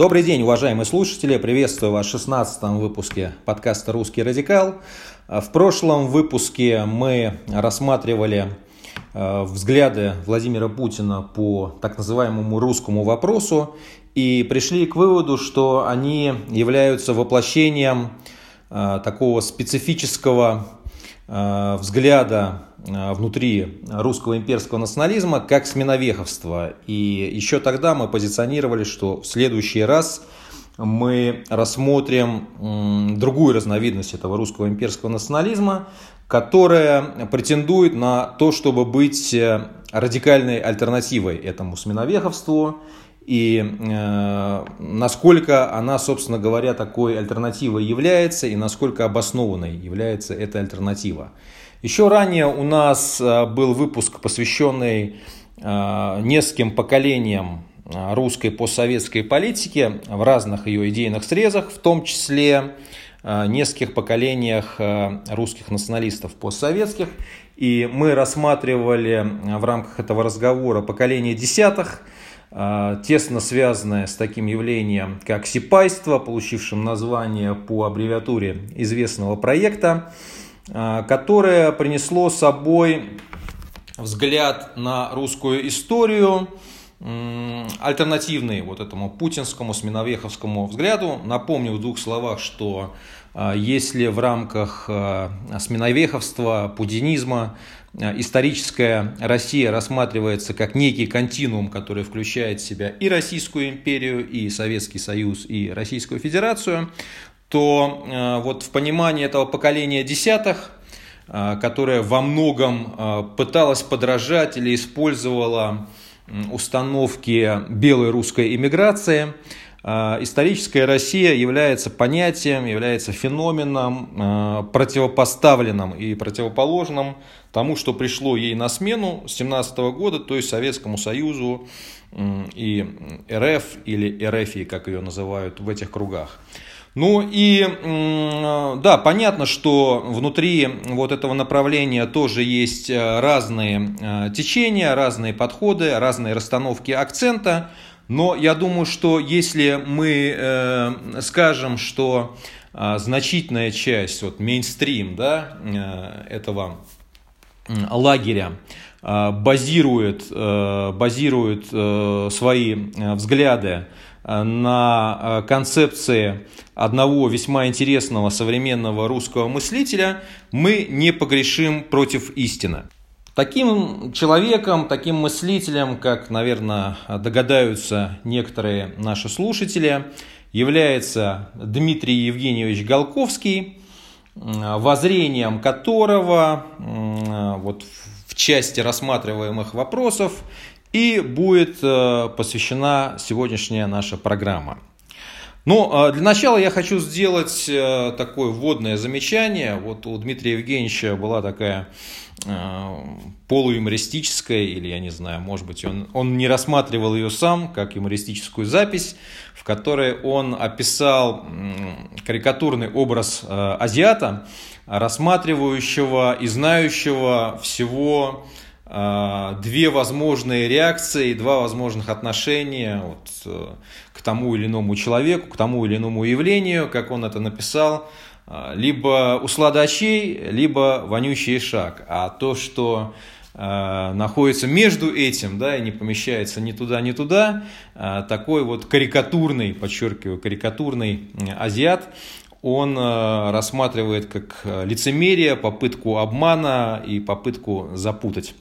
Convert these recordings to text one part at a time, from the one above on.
Добрый день, уважаемые слушатели! Приветствую вас в 16-м выпуске подкаста «Русский Радикал». В прошлом выпуске мы рассматривали взгляды Владимира Путина по так называемому русскому вопросу и пришли к выводу, что они являются воплощением такого специфического взгляда внутри русского имперского национализма как сменовеховство. И еще тогда мы позиционировали, что в следующий раз мы рассмотрим другую разновидность этого русского имперского национализма, которая претендует на то, чтобы быть радикальной альтернативой этому сменовеховству. И насколько она, собственно говоря, такой альтернативой является и насколько обоснованной является эта альтернатива. Еще ранее у нас был выпуск, посвященный нескольким поколениям русской постсоветской политики в разных ее идейных срезах, в том числе нескольких поколениях русских националистов постсоветских. И мы рассматривали в рамках этого разговора поколение десятых, тесно связанное с таким явлением, как сипайство, получившим название по аббревиатуре известного проекта, которое принесло с собой взгляд на русскую историю, альтернативный вот этому путинскому сменовеховскому взгляду. Напомню в двух словах, что если в рамках сменовеховства, путинизма историческая Россия рассматривается как некий континуум, который включает в себя и Российскую империю, и Советский Союз, и Российскую Федерацию, то вот в понимании этого поколения десятых, которое во многом пыталось подражать или использовало установки белой русской эмиграции, историческая Россия является понятием, является феноменом, противопоставленным и противоположным тому, что пришло ей на смену с 1917 года, то есть Советскому Союзу и РФ, или РФ, как ее называют в этих кругах. Ну и да, понятно, что внутри вот этого направления тоже есть разные течения, разные подходы, разные расстановки акцента. Но я думаю, что если мы скажем, что значительная часть, вот мейнстрим, да, этого лагеря базирует свои взгляды на концепции одного весьма интересного современного русского мыслителя, мы не погрешим против истины. Таким человеком, таким мыслителем, как, наверное, догадаются некоторые наши слушатели, является Дмитрий Евгеньевич Галковский, воззрением которого вот в части рассматриваемых вопросов и будет посвящена сегодняшняя наша программа. Но для начала я хочу сделать такое вводное замечание. Вот у Дмитрия Евгеньевича была такая полуюмористическая, или я не знаю, может быть, он не рассматривал ее сам, как юмористическую запись, в которой он описал карикатурный образ азиата, рассматривающего и знающего всего две возможные реакции, два возможных отношения вот к тому или иному человеку, к тому или иному явлению, как он это написал, либо у сладачей, либо вонючий шаг. А то, что находится между этим, да, и не помещается ни туда, ни туда, такой вот карикатурный, подчеркиваю, карикатурный азиат, он рассматривает как лицемерие, попытку обмана и попытку запутать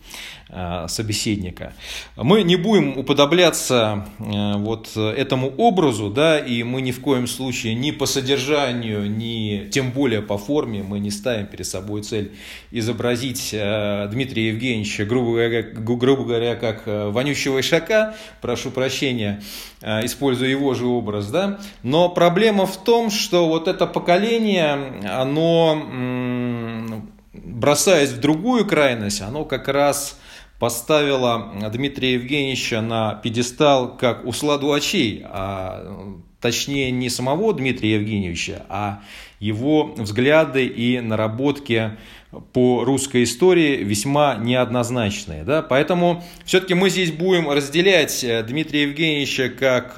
собеседника. Мы не будем уподобляться вот этому образу, да, и мы ни в коем случае ни по содержанию, ни тем более по форме мы не ставим перед собой цель изобразить Дмитрия Евгеньевича, грубо говоря, как вонючего ишака, прошу прощения, используя его же образ, да, но проблема в том, что вот это поколение, оно, бросаясь в другую крайность, оно как раз поставило Дмитрия Евгеньевича на пьедестал как усладуачей, а точнее не самого Дмитрия Евгеньевича, а его взгляды и наработки по русской истории весьма неоднозначные. Да? Поэтому все-таки мы здесь будем разделять Дмитрия Евгеньевича как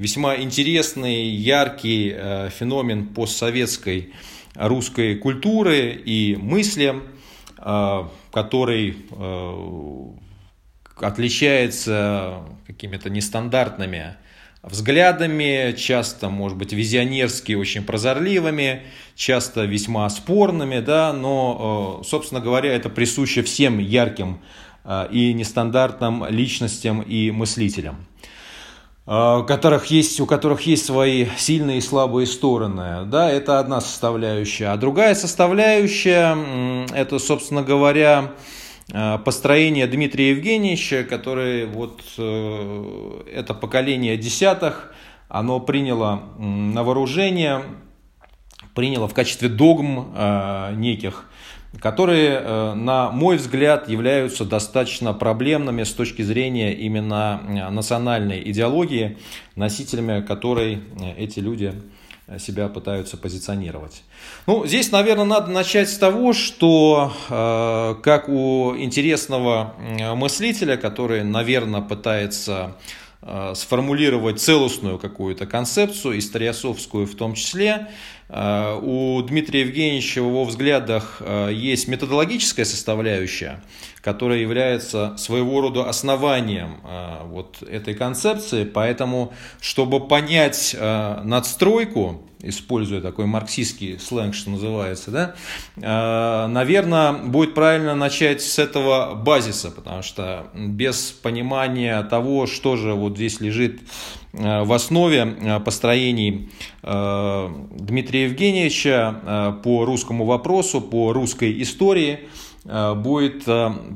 весьма интересный, яркий феномен постсоветской русской культуры и мысли, который отличается какими-то нестандартными взглядами, часто, может быть, визионерски очень прозорливыми, часто весьма спорными, да, но, собственно говоря, это присуще всем ярким и нестандартным личностям и мыслителям, у которых есть свои сильные и слабые стороны. Да, это одна составляющая. А другая составляющая – это, собственно говоря, построение Дмитрия Евгеньевича, который вот это поколение десятых, оно приняло на вооружение, приняло в качестве догм неких, которые, на мой взгляд, являются достаточно проблемными с точки зрения именно национальной идеологии, носителями которой эти люди себя пытаются позиционировать. Ну, здесь, наверное, надо начать с того, что, как у интересного мыслителя, который, наверное, пытается сформулировать целостную какую-то концепцию, историосовскую в том числе, у Дмитрия Евгеньевича в его взглядах есть методологическая составляющая, которая является своего рода основанием вот этой концепции. Поэтому, чтобы понять надстройку, используя такой марксистский сленг, что называется, да, наверное, будет правильно начать с этого базиса, потому что без понимания того, что же вот здесь лежит в основе построений Дмитрия Евгеньевича по русскому вопросу, по русской истории, будет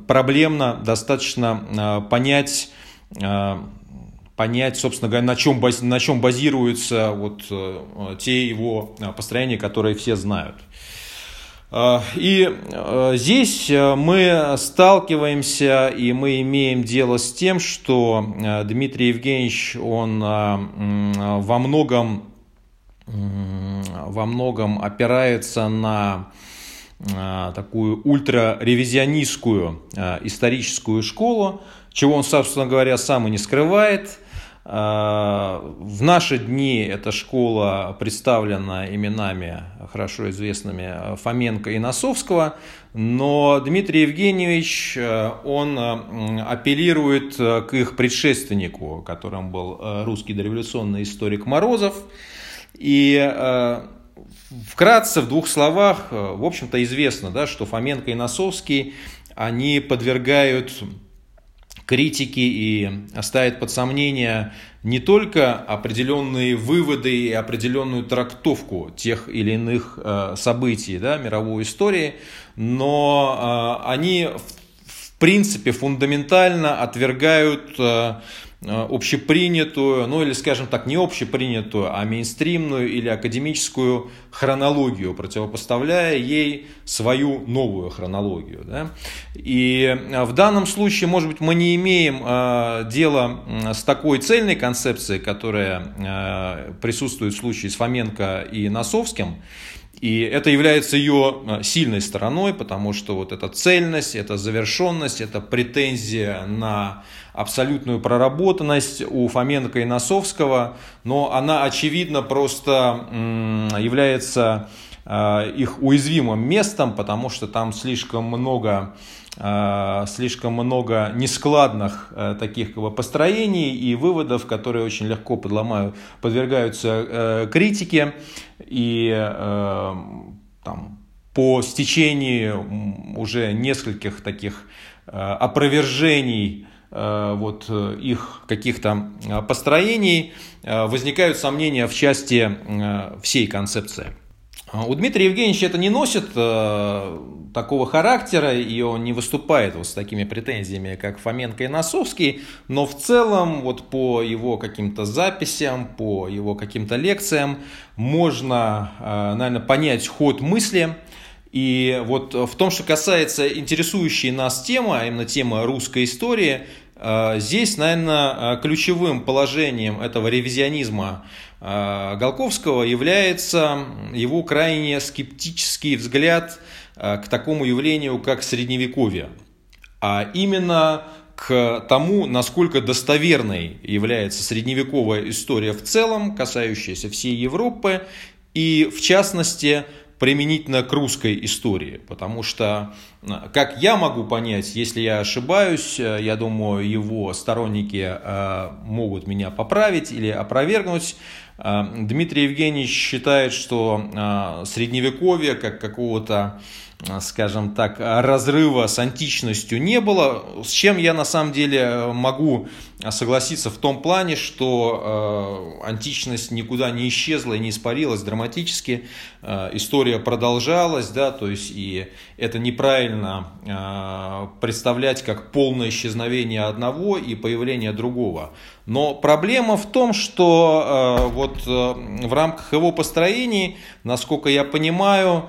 проблемно достаточно понять, собственно говоря, на чем базируются вот те его построения, которые все знают. И здесь мы сталкиваемся и мы имеем дело с тем, что Дмитрий Евгеньевич, он во многом опирается на такую ультраревизионистскую историческую школу, чего он, собственно говоря, сам и не скрывает. В наши дни эта школа представлена именами, хорошо известными, Фоменко и Носовского, но Дмитрий Евгеньевич, он апеллирует к их предшественнику, которым был русский дореволюционный историк Морозов, и вкратце, в двух словах, в общем-то известно, да, что Фоменко и Носовский, они подвергают критики и ставит под сомнение не только определенные выводы и определенную трактовку тех или иных событий, да, мировой истории, но они в принципе фундаментально отвергают общепринятую, ну или, скажем так, не общепринятую, а мейнстримную или академическую хронологию, противопоставляя ей свою новую хронологию. Да? И в данном случае, может быть, мы не имеем дела с такой цельной концепцией, которая присутствует в случае с Фоменко и Носовским, и это является ее сильной стороной, потому что вот эта цельность, эта завершенность, эта претензия на абсолютную проработанность у Фоменко и Носовского, но она, очевидно, просто является их уязвимым местом, потому что там слишком много нескладных таких построений и выводов, которые очень легко подвергаются критике, и там, по стечении уже нескольких таких опровержений вот их каких-то построений возникают сомнения в части всей концепции. У Дмитрия Евгеньевича это не носит такого характера, и он не выступает вот с такими претензиями, как Фоменко и Носовский, но в целом вот по его каким-то записям, по его каким-то лекциям можно, наверное, понять ход мысли. И вот в том, что касается интересующей нас темы, а именно тема русской истории, здесь, наверное, ключевым положением этого ревизионизма Галковского является его крайне скептический взгляд к такому явлению, как средневековье, а именно к тому, насколько достоверной является средневековая история в целом, касающаяся всей Европы, и в частности применительно к русской истории, потому что, как я могу понять, если я ошибаюсь, я думаю, его сторонники могут меня поправить или опровергнуть, Дмитрий Евгеньевич считает, что средневековье как какого-то, скажем так, разрыва с античностью не было, с чем я на самом деле могу согласиться в том плане, что античность никуда не исчезла и не испарилась драматически, история продолжалась, да, то есть и это неправильно представлять как полное исчезновение одного и появление другого. Но проблема в том, что в рамках его построений, насколько я понимаю,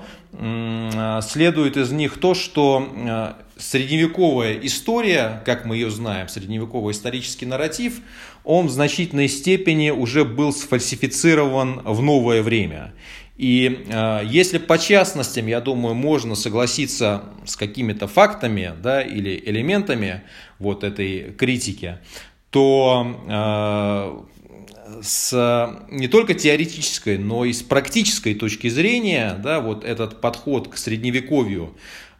следует из них то, что средневековая история, как мы ее знаем, средневековый исторический нарратив, он в значительной степени уже был сфальсифицирован в новое время. И если по частностям, я думаю, можно согласиться с какими-то фактами, да, или элементами вот этой критики, то с не только теоретической, но и с практической точки зрения, да, вот этот подход к средневековью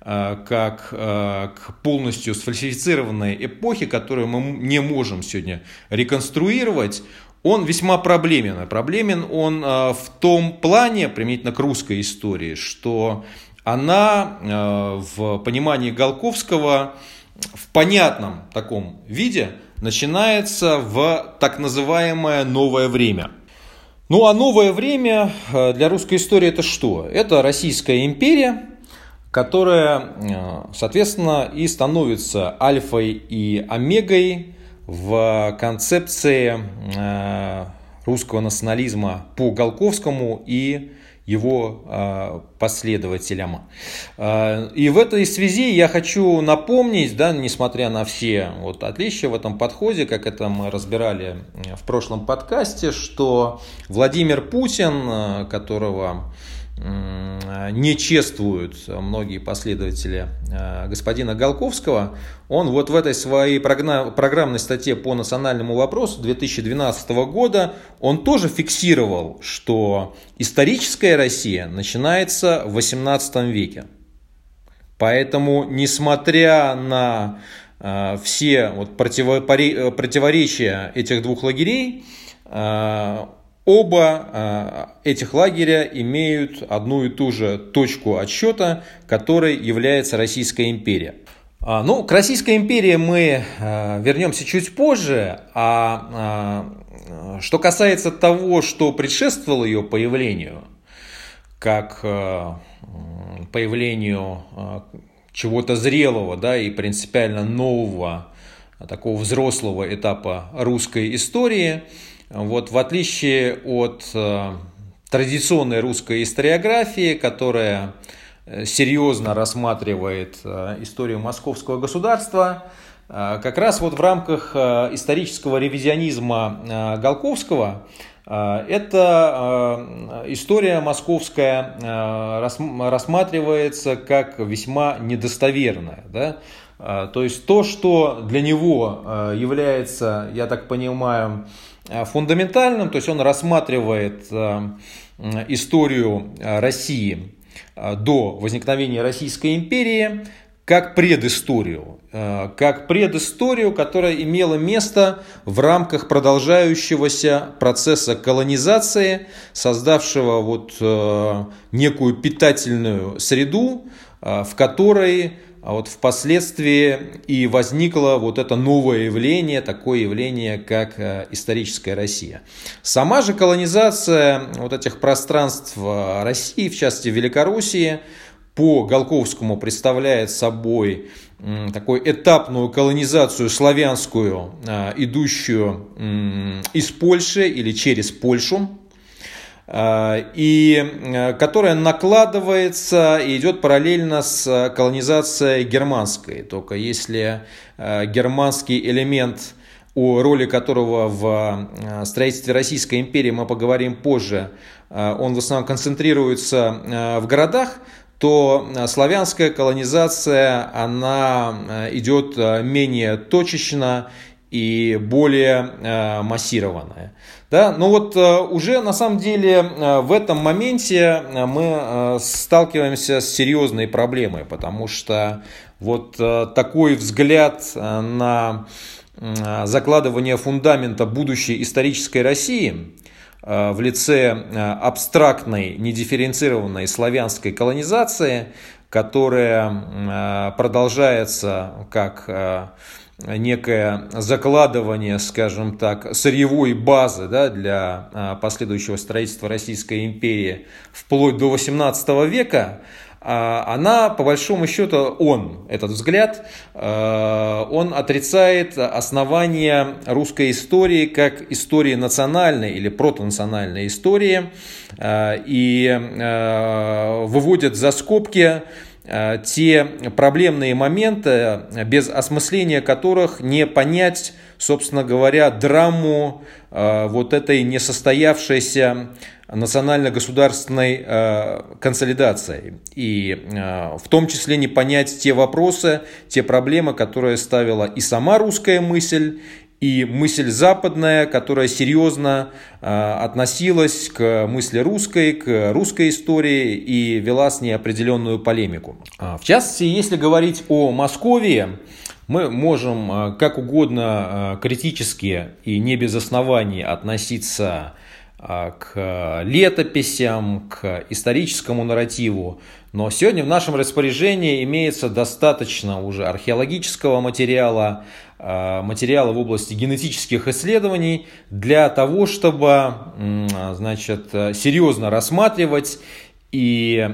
как к полностью сфальсифицированной эпохе, которую мы не можем сегодня реконструировать, он весьма проблемен. Проблемен он в том плане, применительно к русской истории, что она в понимании Галковского в понятном таком виде начинается в так называемое новое время. Ну а новое время для русской истории это что? Это Российская империя, которая, соответственно, и становится альфой и омегой в концепции русского национализма по Галковскому и его последователям. И в этой связи я хочу напомнить, да, несмотря на все вот отличия в этом подходе, как это мы разбирали в прошлом подкасте, что Владимир Путин, которого не чествуют многие последователи господина Галковского, он вот в этой своей программной статье по национальному вопросу 2012 года, он тоже фиксировал, что историческая Россия начинается в XVIII веке. Поэтому, несмотря на все вот противоречия этих двух лагерей, оба этих лагеря имеют одну и ту же точку отсчета, которой является Российская империя. Ну, к Российской империи мы вернемся чуть позже, а что касается того, что предшествовало ее появлению, как появлению чего-то зрелого, да, и принципиально нового, такого взрослого этапа русской истории, вот, в отличие от традиционной русской историографии, которая серьезно рассматривает историю московского государства, как раз вот в рамках исторического ревизионизма Галковского эта история московская рассматривается как весьма недостоверная, да? То есть то, что для него является, я так понимаю, фундаментальным, то есть он рассматривает историю России до возникновения Российской империи как предысторию, которая имела место в рамках продолжающегося процесса колонизации, создавшего вот некую питательную среду, в которой вот впоследствии и возникло вот это новое явление, такое явление, как историческая Россия. Сама же колонизация вот этих пространств России, в частности Великоруссии, по Галковскому представляет собой такую этапную колонизацию славянскую, идущую из Польши или через Польшу, и которая накладывается и идет параллельно с колонизацией германской. Только если германский элемент, о роли которого в строительстве Российской империи мы поговорим позже, он в основном концентрируется в городах, то славянская колонизация, она идет менее точечно и более массированная. Да? Но вот уже на самом деле в этом моменте мы сталкиваемся с серьезной проблемой, потому что вот такой взгляд на закладывание фундамента будущей исторической России в лице абстрактной, недифференцированной славянской колонизации, которая продолжается как некое закладывание, скажем так, сырьевой базы, да, для последующего строительства Российской империи вплоть до XVIII века, она, по большому счету, этот взгляд, он отрицает основания русской истории как истории национальной или протонациональной истории и выводит за скобки те проблемные моменты, без осмысления которых не понять, собственно говоря, драму вот этой несостоявшейся национально-государственной консолидации. И в том числе не понять те вопросы, те проблемы, которые ставила и сама русская мысль, и мысль западная, которая серьезно относилась к мысли русской, к русской истории и вела с ней определенную полемику. В частности, если говорить о Московии, мы можем как угодно критически и не без оснований относиться к летописям, к историческому нарративу. Но сегодня в нашем распоряжении имеется достаточно уже археологического материала, материала в области генетических исследований для того, чтобы, значит, серьезно рассматривать и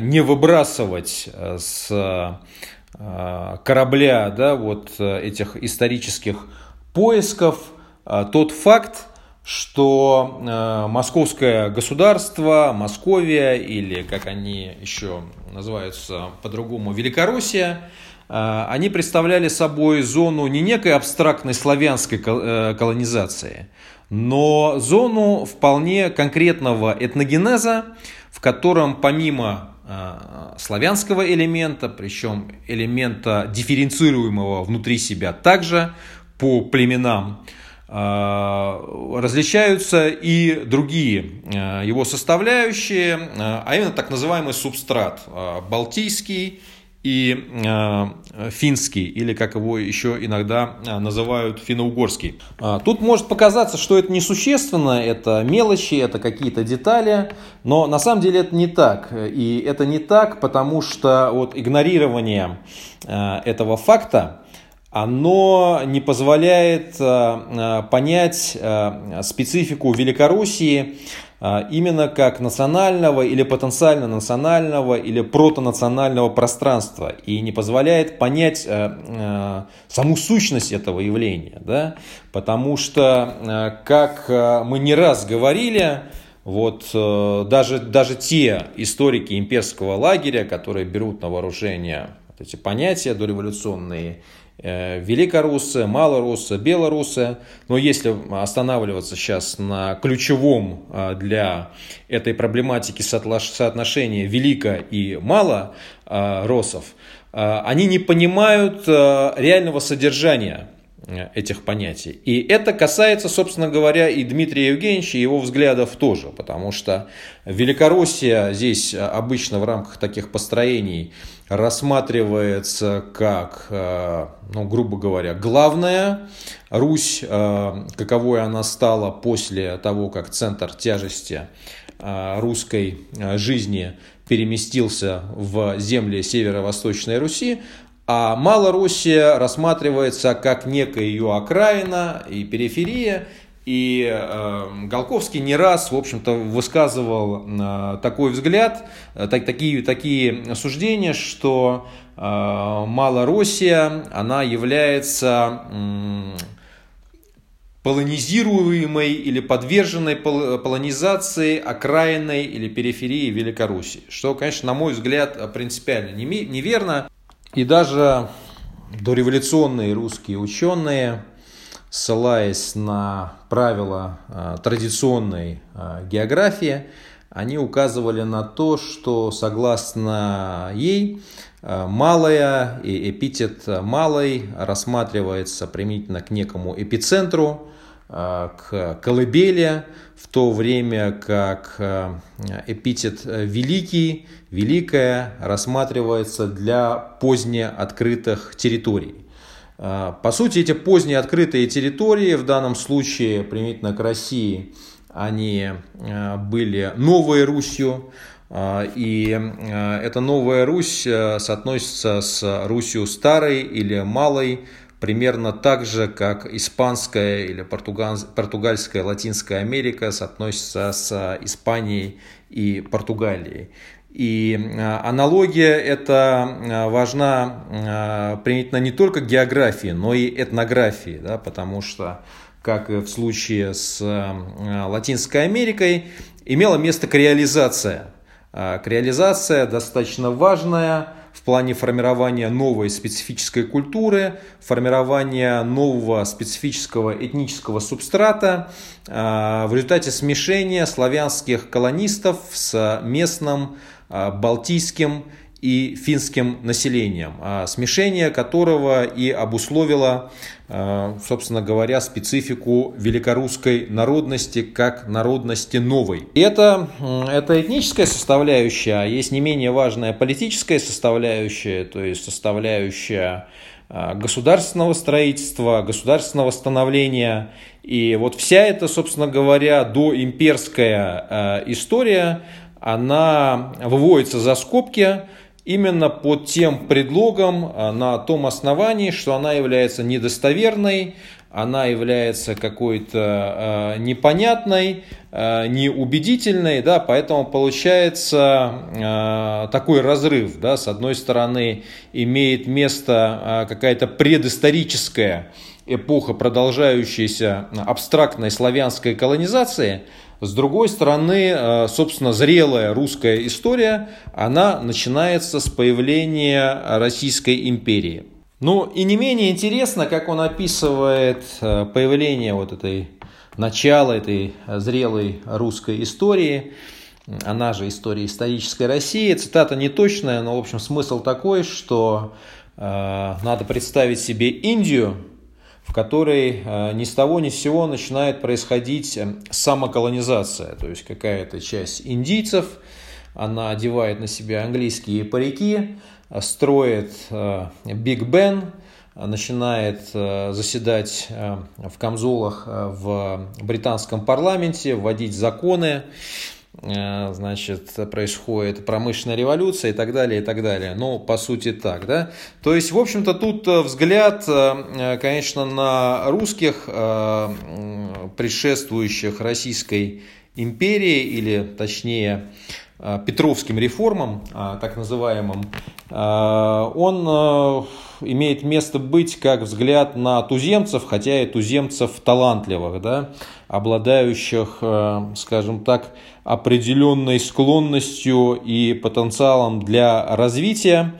не выбрасывать с корабля, да, вот этих исторических поисков тот факт, что московское государство, Московия, или, как они еще называются по-другому, Великороссия, они представляли собой зону не некой абстрактной славянской колонизации, но зону вполне конкретного этногенеза, в котором помимо славянского элемента, причем элемента, дифференцируемого внутри себя также по племенам, различаются и другие его составляющие, а именно так называемый субстрат балтийский и финский, или как его еще иногда называют, финно-угорский. Тут может показаться, что это несущественно, это мелочи, это какие-то детали, но на самом деле это не так. И это не так, потому что вот игнорирование этого факта, оно не позволяет понять специфику Великороссии именно как национального или потенциально национального или протонационального пространства и не позволяет понять саму сущность этого явления, да? Потому что, как мы не раз говорили, вот даже те историки имперского лагеря, которые берут на вооружение вот эти понятия дореволюционные, великороссы, малороссы, белороссы. Но если останавливаться сейчас на ключевом для этой проблематики соотношении велико и мало россов, они не понимают реального содержания этих понятий. И это касается, собственно говоря, и Дмитрия Евгеньевича, и его взглядов тоже, потому что Великороссия здесь обычно в рамках таких построений рассматривается как, грубо говоря, главная Русь, каковой она стала после того, как центр тяжести русской жизни переместился в земли Северо-Восточной Руси, а Малороссия рассматривается как некая ее окраина и периферия. И Галковский не раз, в общем-то, высказывал такой взгляд, такие суждения, что Малороссия, она является полонизируемой или подверженной полонизации окраинной или периферии Великороссии. Что, конечно, на мой взгляд, принципиально неверно. И даже дореволюционные русские ученые, ссылаясь на правила традиционной географии, они указывали на то, что, согласно ей, малая и эпитет малой рассматривается применительно к некому эпицентру, к колыбели, в то время как эпитет великий, великая рассматривается для позднеоткрытых территорий. По сути, эти поздние открытые территории, в данном случае применительно к России, они были новой Русью, и эта новая Русь соотносится с Русью старой или малой примерно так же, как испанская или португальская Латинская Америка соотносится с Испанией и Португалией. И аналогия эта важна применительно не только к географии, но и этнографии, да, потому что, как и в случае с Латинской Америкой, имела место креолизация. Креолизация достаточно важная в плане формирования новой специфической культуры, формирования нового специфического этнического субстрата в результате смешения славянских колонистов с местным балтийским и финским населением, смешение которого и обусловило, собственно говоря, специфику великорусской народности как народности новой. И это этническая составляющая, а есть не менее важная политическая составляющая, то есть составляющая государственного строительства, государственного становления. И вот вся эта, собственно говоря, доимперская история, она выводится за скобки именно под тем предлогом, на том основании, что она является недостоверной, она является какой-то непонятной, неубедительной, да, поэтому получается такой разрыв. Да, с одной стороны, имеет место какая-то предисторическая эпоха продолжающейся абстрактной славянской колонизации, с другой стороны, собственно, зрелая русская история, она начинается с появления Российской империи. Ну и не менее интересно, как он описывает появление вот этой, начала этой зрелой русской истории, она же история исторической России. Цитата не точная, но в общем смысл такой, что надо представить себе Индию, в которой ни с того ни с сего начинает происходить самоколонизация. То есть какая-то часть индийцев, она одевает на себя английские парики, строит Биг Бен, начинает заседать в камзолах в британском парламенте, вводить законы, значит, происходит промышленная революция и так далее, и так далее. Ну, по сути так, да. То есть, в общем-то, тут взгляд, конечно, на русских, предшествующих Российской империи, или, точнее, петровским реформам, так называемым, он имеет место быть как взгляд на туземцев, хотя и туземцев талантливых, да, обладающих, скажем так, определенной склонностью и потенциалом для развития,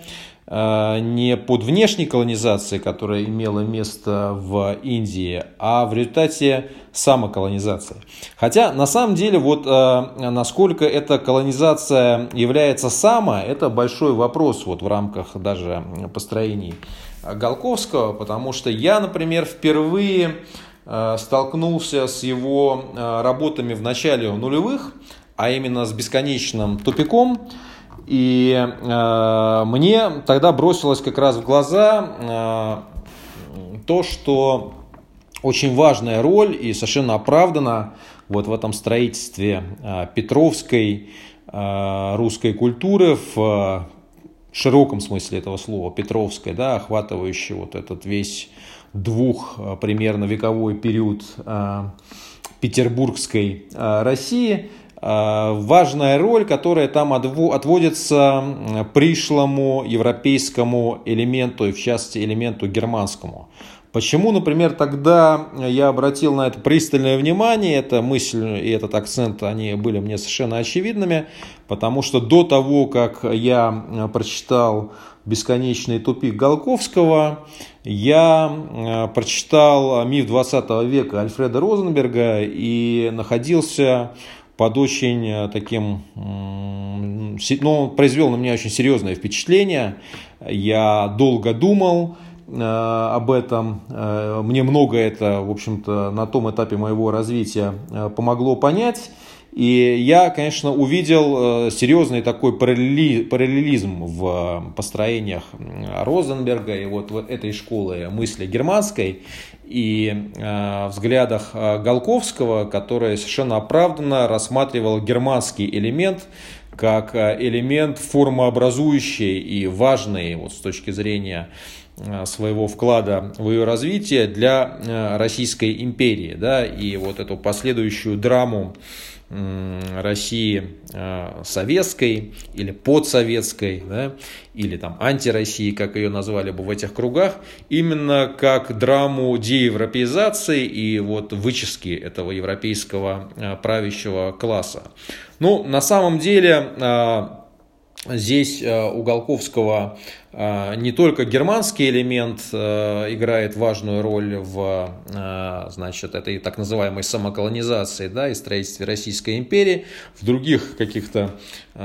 не под внешней колонизацией, которая имела место в Индии, а в результате самоколонизации. Хотя на самом деле вот насколько эта колонизация является сама, это большой вопрос вот в рамках даже построений Галковского, потому что я, например, впервые столкнулся с его работами в начале нулевых, а именно с «Бесконечным тупиком». И мне тогда бросилось как раз в глаза то, что очень важная роль и совершенно оправдана вот в этом строительстве петровской русской культуры в широком смысле этого слова, петровской, да, охватывающей вот этот весь двух примерно вековой период петербургской России. Важная роль, которая там отводится пришлому европейскому элементу, и в частности элементу германскому. Почему, например, тогда я обратил на это пристальное внимание, эта мысль и этот акцент, они были мне совершенно очевидными, потому что до того, как я прочитал «Бесконечный тупик» Галковского, я прочитал «Миф XX века» Альфреда Розенберга и находился под очень таким, ну, произвел на меня очень серьезное впечатление. Я долго думал об этом. Мне много это, в общем-то, на том этапе моего развития помогло понять. И я, конечно, увидел серьезный такой параллелизм в построениях Розенберга и вот этой школы мысли германской и взглядах Галковского, который совершенно оправданно рассматривал германский элемент как элемент формообразующий и важный вот с точки зрения своего вклада в ее развитие для Российской империи, да, и вот эту последующую драму России советской или подсоветской, да, или там антироссии, как ее назвали бы в этих кругах, именно как драму деевропеизации и вот вычистки этого европейского правящего класса. Ну, на самом деле здесь у Галковского не только германский элемент играет важную роль в, значит, этой так называемой самоколонизации, да, и строительстве Российской империи. В других каких-то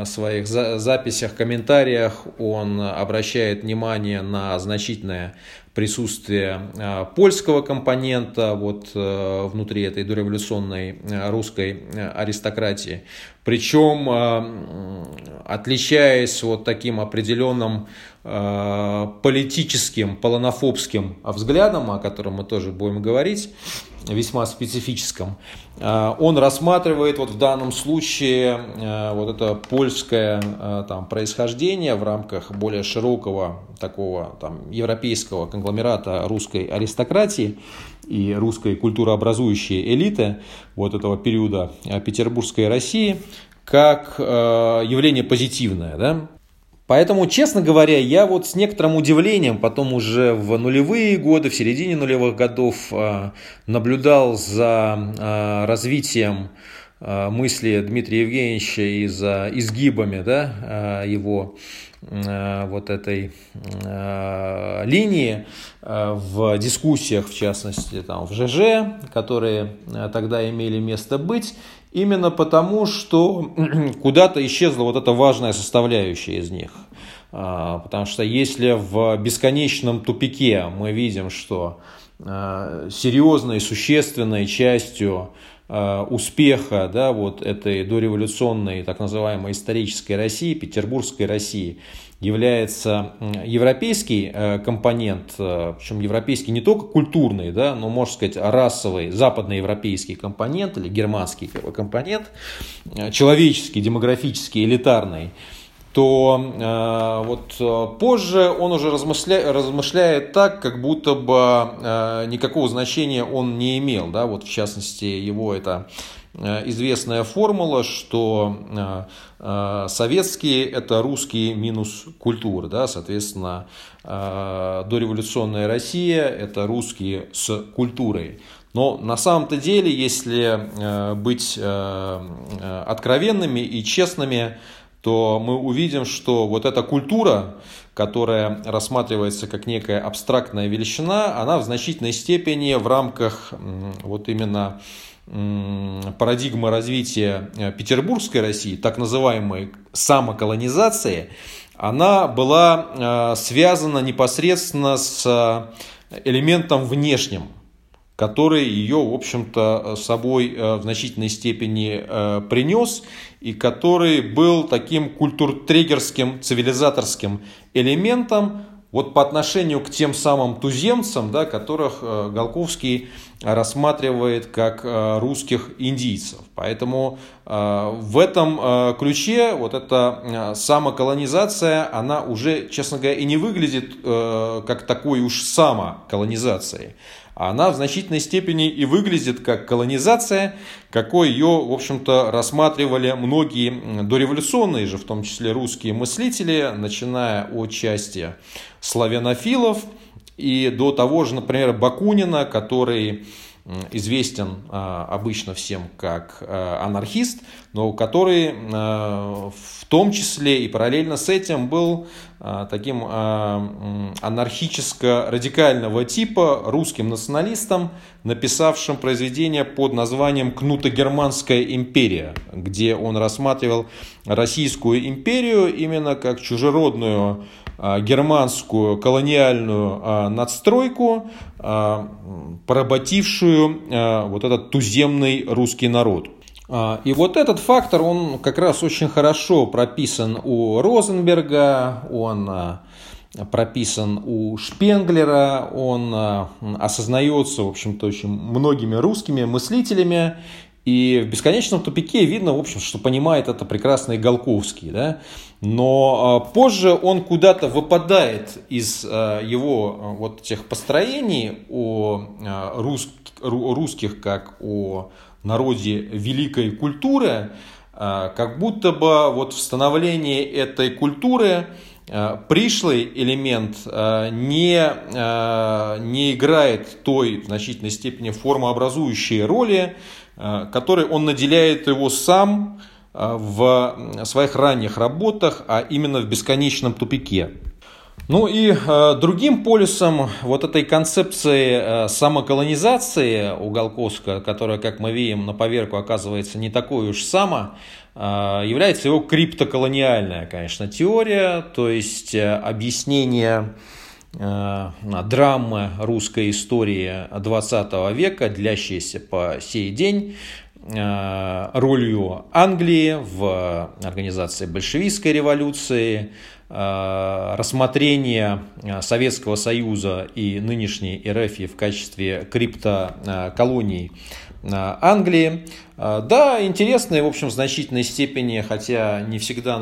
своих записях, комментариях он обращает внимание на значительное присутствие польского компонента вот внутри этой дореволюционной русской аристократии. Причем отличаясь вот таким определенным политическим, полонофобским взглядом, о котором мы тоже будем говорить, весьма специфическом, он рассматривает вот в данном случае вот это польское там происхождение в рамках более широкого такого там европейского конгломерата русской аристократии и русской культурообразующей элиты вот этого периода Петербургской России как явление позитивное, да? Поэтому, честно говоря, я вот с некоторым удивлением потом уже в нулевые годы, в середине нулевых годов наблюдал за развитием мысли Дмитрия Евгеньевича и за изгибами, да, его вот этой линии в дискуссиях, в частности, там, в ЖЖ, которые тогда имели место быть. Именно потому, что куда-то исчезла вот эта важная составляющая из них. Потому что если в «Бесконечном тупике» мы видим, что серьезной, существенной частью успеха, да, вот этой дореволюционной так называемой исторической России, петербургской России, является европейский компонент, причем европейский не только культурный, да, но, можно сказать, расовый, западноевропейский компонент или германский компонент, человеческий, демографический, элитарный, то вот позже он уже размышляет так, как будто бы никакого значения он не имел. Да? Вот в частности, его эта известная формула, что советские – это русские минус культура. Да? Соответственно, дореволюционная Россия – это русские с культурой. Но на самом-то деле, если быть откровенными и честными, то мы увидим, что вот эта культура, которая рассматривается как некая абстрактная величина, она в значительной степени в рамках вот именно парадигмы развития петербургской России, так называемой самоколонизации, она была связана непосредственно с элементом внешним, который ее, в общем-то, собой в значительной степени принес, и который был таким культуртрегерским, цивилизаторским элементом вот по отношению к тем самым туземцам, да, которых Галковский рассматривает как русских индийцев. Поэтому в этом ключе вот эта самоколонизация, она уже, честно говоря, и не выглядит как такой уж самоколонизацией. Она в значительной степени и выглядит как колонизация, какой ее, в общем-то, рассматривали многие дореволюционные же, в том числе русские мыслители, начиная от части славянофилов и до того же, например, Бакунина, который известен обычно всем как анархист, но который в том числе и параллельно с этим был таким анархическо-радикального типа русским националистом, написавшим произведение под названием «Кнутогерманская империя», где он рассматривал Российскую империю именно как чужеродную германскую колониальную надстройку, поработившую вот этот туземный русский народ. И вот этот фактор, он как раз очень хорошо прописан у Розенберга, он прописан у Шпенглера, он осознается, в общем-то, очень многими русскими мыслителями. И в «Бесконечном тупике» видно, в общем, что понимает это прекрасный Галковский, да? Но позже он куда-то выпадает из его вот тех построений о русских как о народе великой культуры, как будто бы вот в становлении этой культуры пришлый элемент не играет той в значительной степени формообразующей роли, который он наделяет его сам в своих ранних работах, а именно в «Бесконечном тупике». Ну и другим полюсом вот этой концепции самоколонизации у Галковского, которая, как мы видим, на поверку оказывается не такой уж само, является его криптоколониальная, конечно, теория, то есть объяснение драмы русской истории XX века, длящейся по сей день, ролью Англии в организации большевистской революции, рассмотрение Советского Союза и нынешней РФ в качестве криптоколоний Англии. Да, интересные, в общем, в значительной степени, хотя не всегда,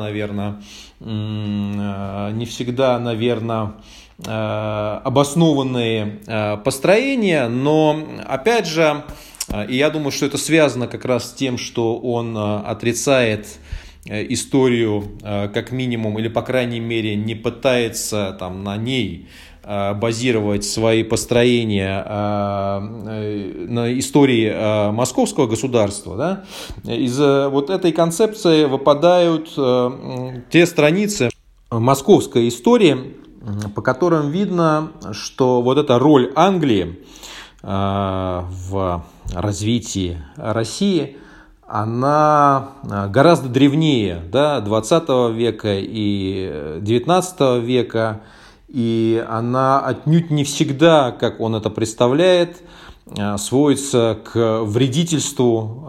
наверное, обоснованные построения, но, опять же, и я думаю, что это связано как раз с тем, что он отрицает историю как минимум, или, по крайней мере, не пытается там на ней базировать свои построения на истории московского государства, да? Из вот этой концепции выпадают те страницы московской истории, по которым видно, что вот эта роль Англии в развитии России, она гораздо древнее, да, 20 века и 19 века, и она отнюдь не всегда, как он это представляет, сводится к вредительству,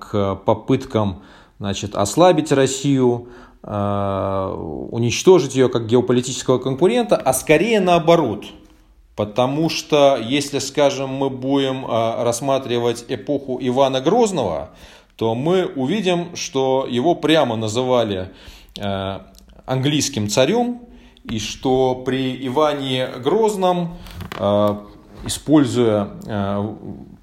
к попыткам, значит, ослабить Россию, уничтожить ее как геополитического конкурента, а скорее наоборот. Потому что, если, скажем, мы будем рассматривать эпоху Ивана Грозного, то мы увидим, что его прямо называли английским царем, и что при Иване Грозном, используя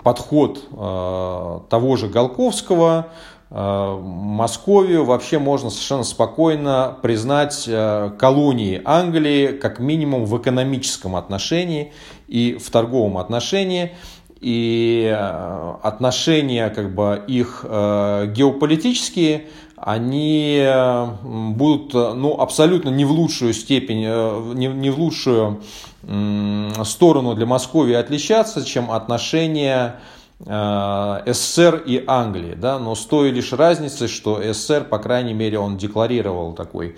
подход того же Галковского, Московию вообще можно совершенно спокойно признать колонией Англии, как минимум в экономическом отношении и в торговом отношении. И отношения, как бы, их геополитические, они будут, ну, абсолютно не в лучшую степень, не в лучшую сторону для Московии отличаться, чем отношения СССР и Англии, да? Но с той лишь разницей, что СССР, по крайней мере, он декларировал такой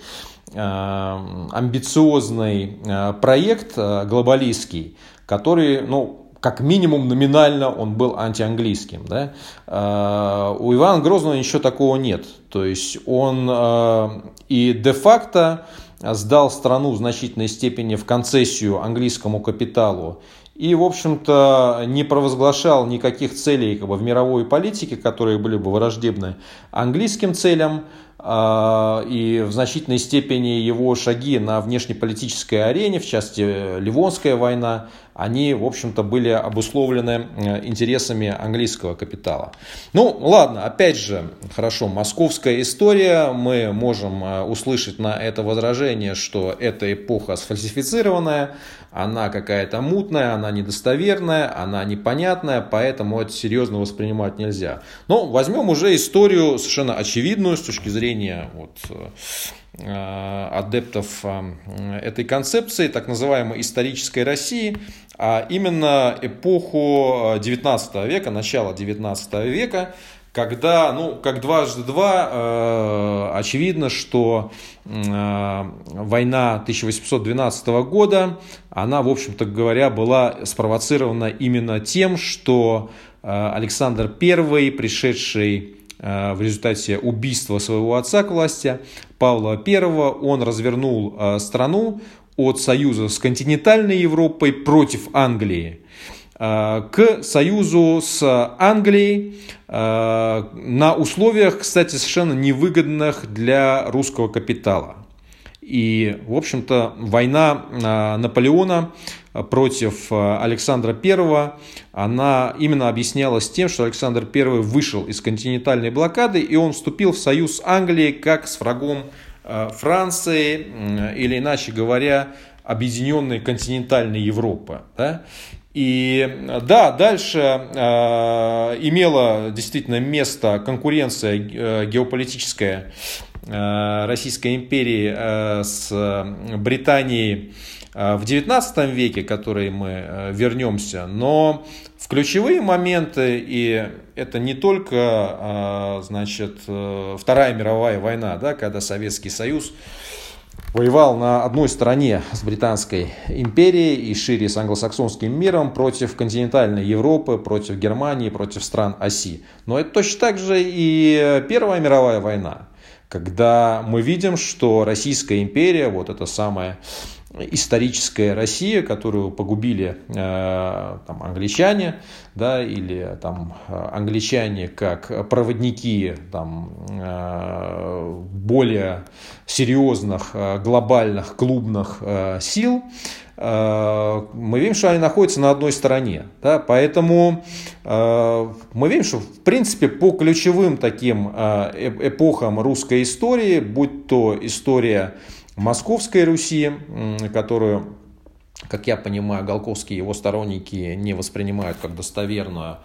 амбициозный проект глобалистский, который, ну, как минимум номинально он был антианглийским, да? У Ивана Грозного ничего такого нет, то есть он и де-факто сдал страну в значительной степени в концессию английскому капиталу, и, в общем-то, не провозглашал никаких целей, как бы, в мировой политике, которые были бы враждебны английским целям. и в значительной степени его шаги на внешнеполитической арене, в частности Ливонская война, они, в общем-то, были обусловлены интересами английского капитала. Ну, ладно, опять же, хорошо, московская история, мы можем услышать на это возражение, что эта эпоха сфальсифицированная, она какая-то мутная, она недостоверная, она непонятная, поэтому это серьезно воспринимать нельзя. Но возьмем уже историю совершенно очевидную с точки зрения вот, адептов этой концепции, так называемой исторической России, а именно эпоху 19 века, начало 19 века, когда, ну, как дважды два, очевидно, что война 1812 года, она, в общем-то говоря, была спровоцирована именно тем, что Александр I, пришедший в результате убийства своего отца к власти, Павла I, он развернул страну от союза с континентальной Европой против Англии к союзу с Англией на условиях, кстати, совершенно невыгодных для русского капитала. И, в общем-то, война Наполеона против Александра I, она именно объяснялась тем, что Александр I вышел из континентальной блокады, и он вступил в союз с Англией как с врагом Франции, или, иначе говоря, объединенной континентальной Европы, да? И да, дальше имела действительно место конкуренция геополитическая Российской империи с Британией в XIX веке, к которой мы вернемся, но в ключевые моменты, и это не только, значит, Вторая мировая война, да, когда Советский Союз воевал на одной стороне с Британской империей и шире с англосаксонским миром против континентальной Европы, против Германии, против стран оси. Но это точно так же и Первая мировая война, когда мы видим, что Российская империя, вот эта самая историческая Россия, которую погубили там, англичане, да, или там, англичане как проводники там, более серьезных глобальных клубных сил, мы видим, что они находятся на одной стороне. Да? Поэтому мы видим, что в принципе по ключевым таким эпохам русской истории, будь то история Московской Руси, которую, как я понимаю, Галковский и его сторонники не воспринимают как достоверную,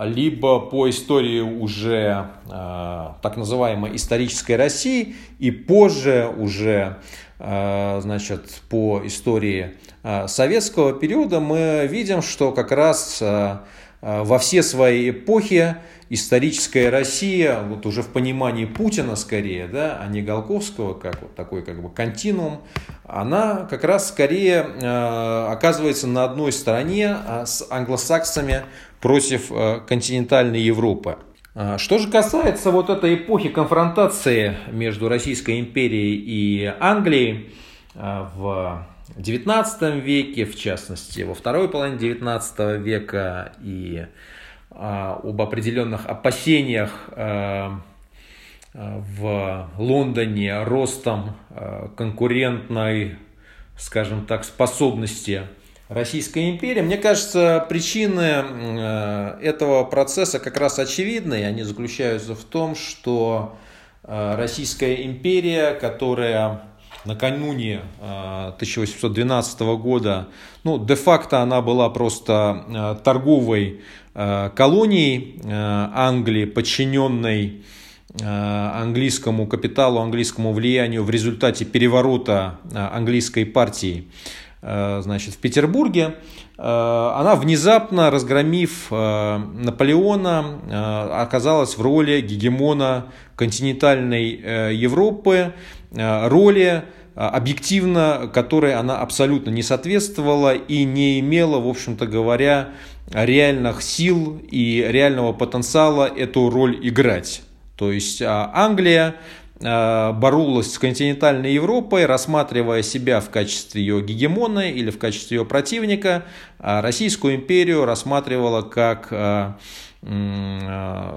либо по истории уже так называемой исторической России и позже уже, значит, по истории советского периода, мы видим, что как раз во все свои эпохи историческая Россия, вот уже в понимании Путина скорее, да, а не Галковского, как вот такой как бы континуум, она как раз скорее оказывается на одной стороне с англосаксами против континентальной Европы. Что же касается вот этой эпохи конфронтации между Российской империей и Англией в XIX веке, в частности во второй половине XIX века, и об определенных опасениях в Лондоне ростом конкурентной, скажем так, способности Российской империи. Мне кажется, причины этого процесса как раз очевидны, и они заключаются в том, что Российская империя, которая накануне 1812 года, ну, де-факто она была просто торговой колонией Англии, подчиненной английскому капиталу, английскому влиянию в результате переворота английской партии, значит, в Петербурге, она внезапно, разгромив Наполеона, оказалась в роли гегемона континентальной Европы, роли, объективно которой она абсолютно не соответствовала и не имела, в общем-то говоря, реальных сил и реального потенциала эту роль играть. То есть Англия боролась с континентальной Европой, рассматривая себя в качестве ее гегемона или в качестве ее противника, а Российскую империю рассматривала как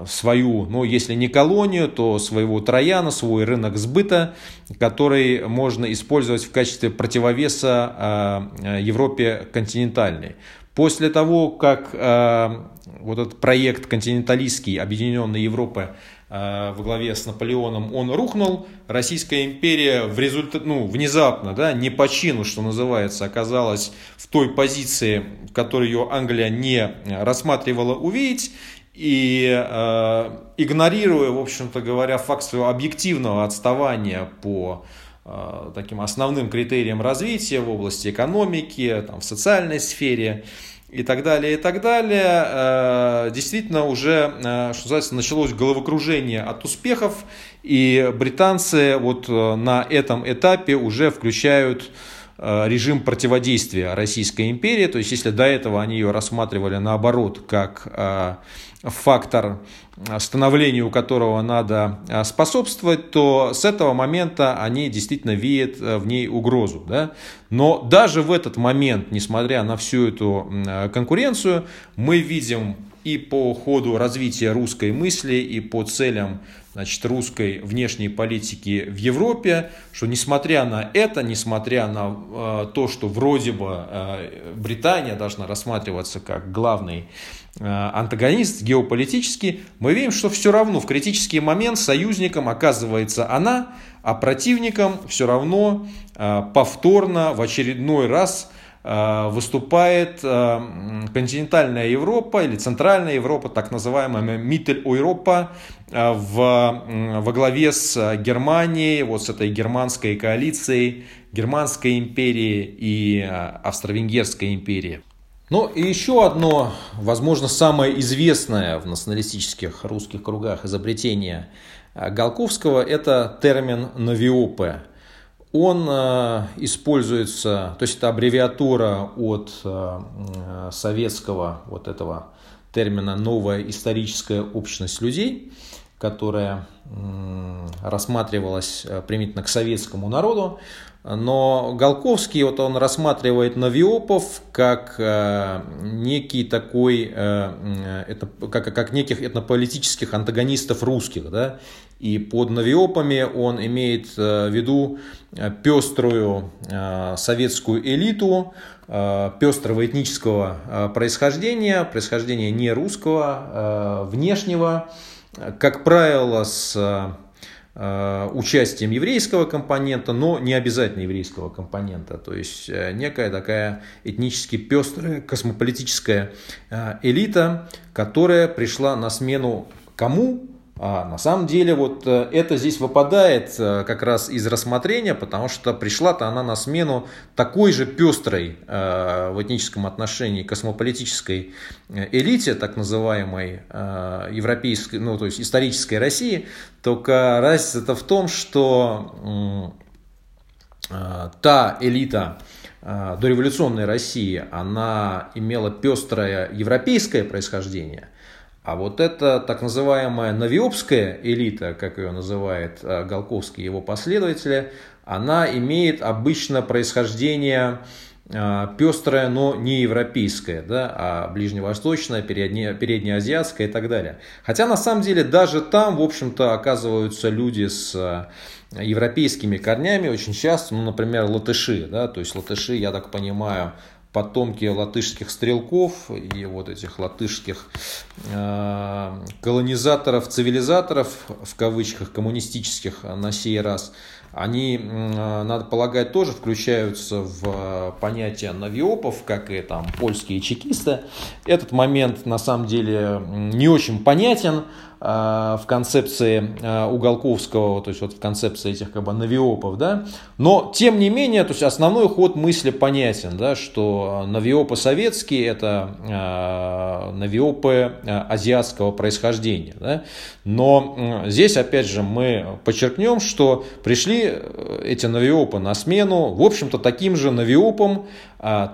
свою, ну если не колонию, то своего Трояна, свой рынок сбыта, который можно использовать в качестве противовеса Европе континентальной. После того, как вот этот проект континенталистский Объединенной Европы во главе с Наполеоном, он рухнул, Российская империя в результате, внезапно, не по чину, что называется, оказалась в той позиции, которую ее Англия не рассматривала увидеть, и игнорируя, в общем-то говоря, факт своего объективного отставания по таким основным критериям развития в области экономики, в социальной сфере и так далее, действительно уже, что называется, началось головокружение от успехов, и британцы вот на этом этапе уже включают режим противодействия Российской империи, то есть если до этого они ее рассматривали наоборот как фактор, становлению которого надо способствовать, то с этого момента они действительно видят в ней угрозу. Да? Но даже в этот момент, несмотря на всю эту конкуренцию, мы видим и по ходу развития русской мысли, и по целям, русской внешней политики в Европе, что несмотря на это, несмотря на то, что вроде бы Британия должна рассматриваться как главный антагонист геополитически, мы видим, что все равно в критический момент союзником оказывается она, а противником все равно повторно в очередной раз выступает континентальная Европа или Центральная Европа, так называемая Миттель-Европа, во главе с Германией, вот с этой германской коалицией, Германской империи и Австро-Венгерской империи. Ну и еще одно, возможно, самое известное в националистических русских кругах изобретение Галковского – это термин «новиопы». Он используется, то есть это аббревиатура от советского вот этого термина «новая историческая общность людей», которая рассматривалась примитивно к советскому народу. Но Галковский, вот он рассматривает новиопов как некий такой, как неких этнополитических антагонистов русских, да? И под новиопами он имеет в виду пеструю советскую элиту, пестрого этнического происхождения не русского, внешнего, как правило, с участием еврейского компонента, но не обязательно еврейского компонента. То есть некая такая этнически пестрая космополитическая элита, которая пришла на смену кому? А на самом деле вот это здесь выпадает как раз из рассмотрения, потому что пришла-то она на смену такой же пестрой в этническом отношении космополитической элите, так называемой европейской, то есть исторической России, только разница-то в том, что та элита дореволюционной России, она имела пестрое европейское происхождение, а вот эта так называемая новиопская элита, как ее называет Галковский и его последователи, она имеет обычно происхождение пестрое, но не европейское, а ближневосточное, переднеазиатское и так далее. Хотя на самом деле даже там, в общем-то, оказываются люди с европейскими корнями очень часто, например, латыши, то есть латыши, я так понимаю, потомки латышских стрелков и вот этих латышских колонизаторов, цивилизаторов, в кавычках, коммунистических на сей раз, они, надо полагать, тоже включаются в понятие новиопов, как и там польские чекисты. Этот момент на самом деле не очень понятен в концепции у Галковского, то есть вот в концепции этих новиопов, но тем не менее, то есть основной ход мысли понятен, что новиопы советские — это новиопы азиатского происхождения, но здесь опять же мы подчеркнем, что пришли эти новиопы на смену, в общем-то, таким же новиопам,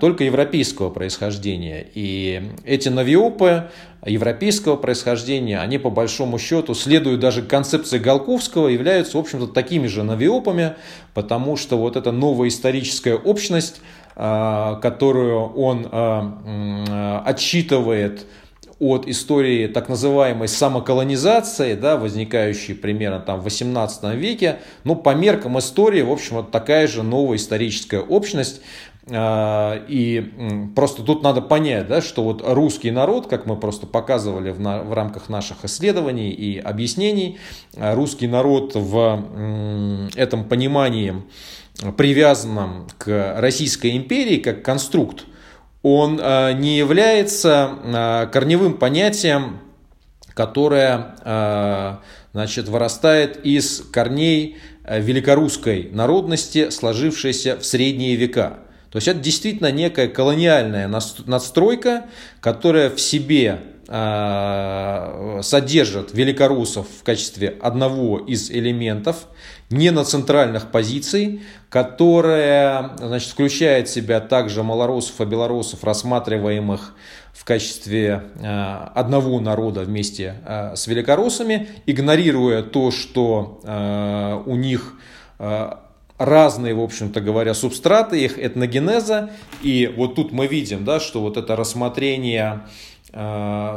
только европейского происхождения, и эти новиопы европейского происхождения, они по большому счету, следуя даже концепции Галковского, являются, в общем-то, такими же новиопами, потому что вот эта новая историческая общность, которую он отсчитывает от истории так называемой самоколонизации, да, возникающей примерно там, в 18 веке, но по меркам истории, в общем, вот такая же новая историческая общность. И просто тут надо понять, да, что вот русский народ, как мы просто показывали в рамках наших исследований и объяснений, русский народ в этом понимании, привязанном к Российской империи как конструкт, он не является корневым понятием, которое, значит, вырастает из корней великорусской народности, сложившейся в средние века. То есть это действительно некая колониальная надстройка, которая в себе содержит великорусов в качестве одного из элементов, не на центральных позиций, которая, значит, включает в себя также малорусов и белорусов, рассматриваемых в качестве одного народа вместе с великорусами, игнорируя то, что у них разные, в общем-то говоря, субстраты их этногенеза. И вот тут мы видим, да, что вот это рассмотрение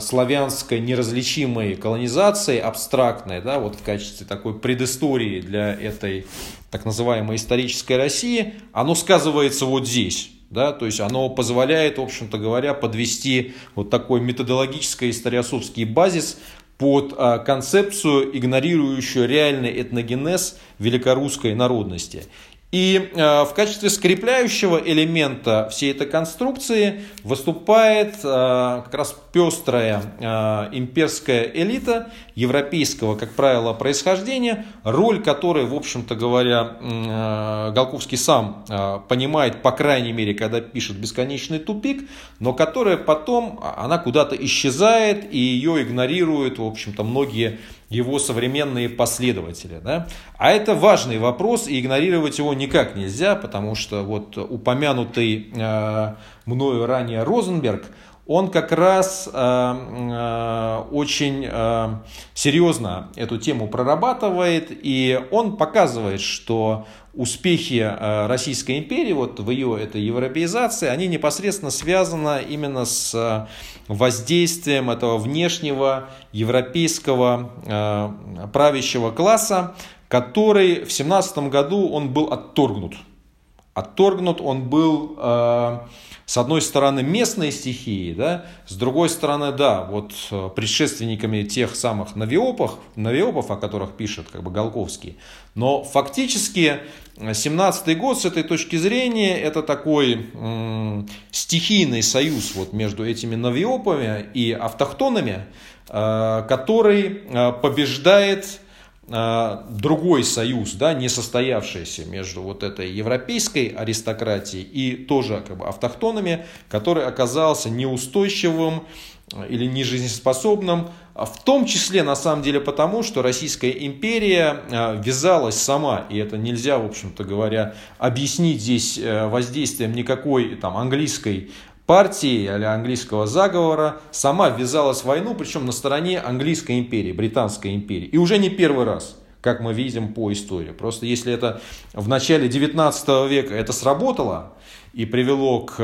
славянской неразличимой колонизации, абстрактной, да, вот в качестве такой предыстории для этой так называемой исторической России, оно сказывается вот здесь. Да, то есть оно позволяет, в общем-то говоря, подвести вот такой методологический историосовский базис под концепцию, игнорирующую реальный этногенез великорусской народности. И в качестве скрепляющего элемента всей этой конструкции выступает как раз пестрая имперская элита европейского, как правило, происхождения, роль которой, в общем-то говоря, Галковский сам понимает, по крайней мере, когда пишет «Бесконечный тупик», но которая потом, она куда-то исчезает, и ее игнорируют, в общем-то, многие его современные последователи, да? А это важный вопрос, и игнорировать его никак нельзя, потому что вот упомянутый мною ранее Розенберг, он как раз очень серьезно эту тему прорабатывает, и он показывает, что успехи Российской империи вот в ее этой европеизации, они непосредственно связаны именно с воздействием этого внешнего европейского правящего класса, который в 17 году он был отторгнут. Отторгнут он был, с одной стороны, местной стихией, да? С другой стороны, да, вот предшественниками тех самых новиопов, о которых пишет как бы Галковский. Но фактически 17-й год с этой точки зрения это такой стихийный союз вот между этими новиопами и автохтонами, который побеждает другой союз, да, не состоявшийся между вот этой европейской аристократией и тоже как бы автохтонами, который оказался неустойчивым или нежизнеспособным, в том числе на самом деле потому, что Российская империя ввязалась сама, и это нельзя, в общем-то говоря, объяснить здесь воздействием никакой там английской партии или английского заговора, сама ввязалась в войну, причем на стороне английской империи, британской империи. И уже не первый раз, как мы видим по истории. Просто если это в начале 19 века это сработало и привело к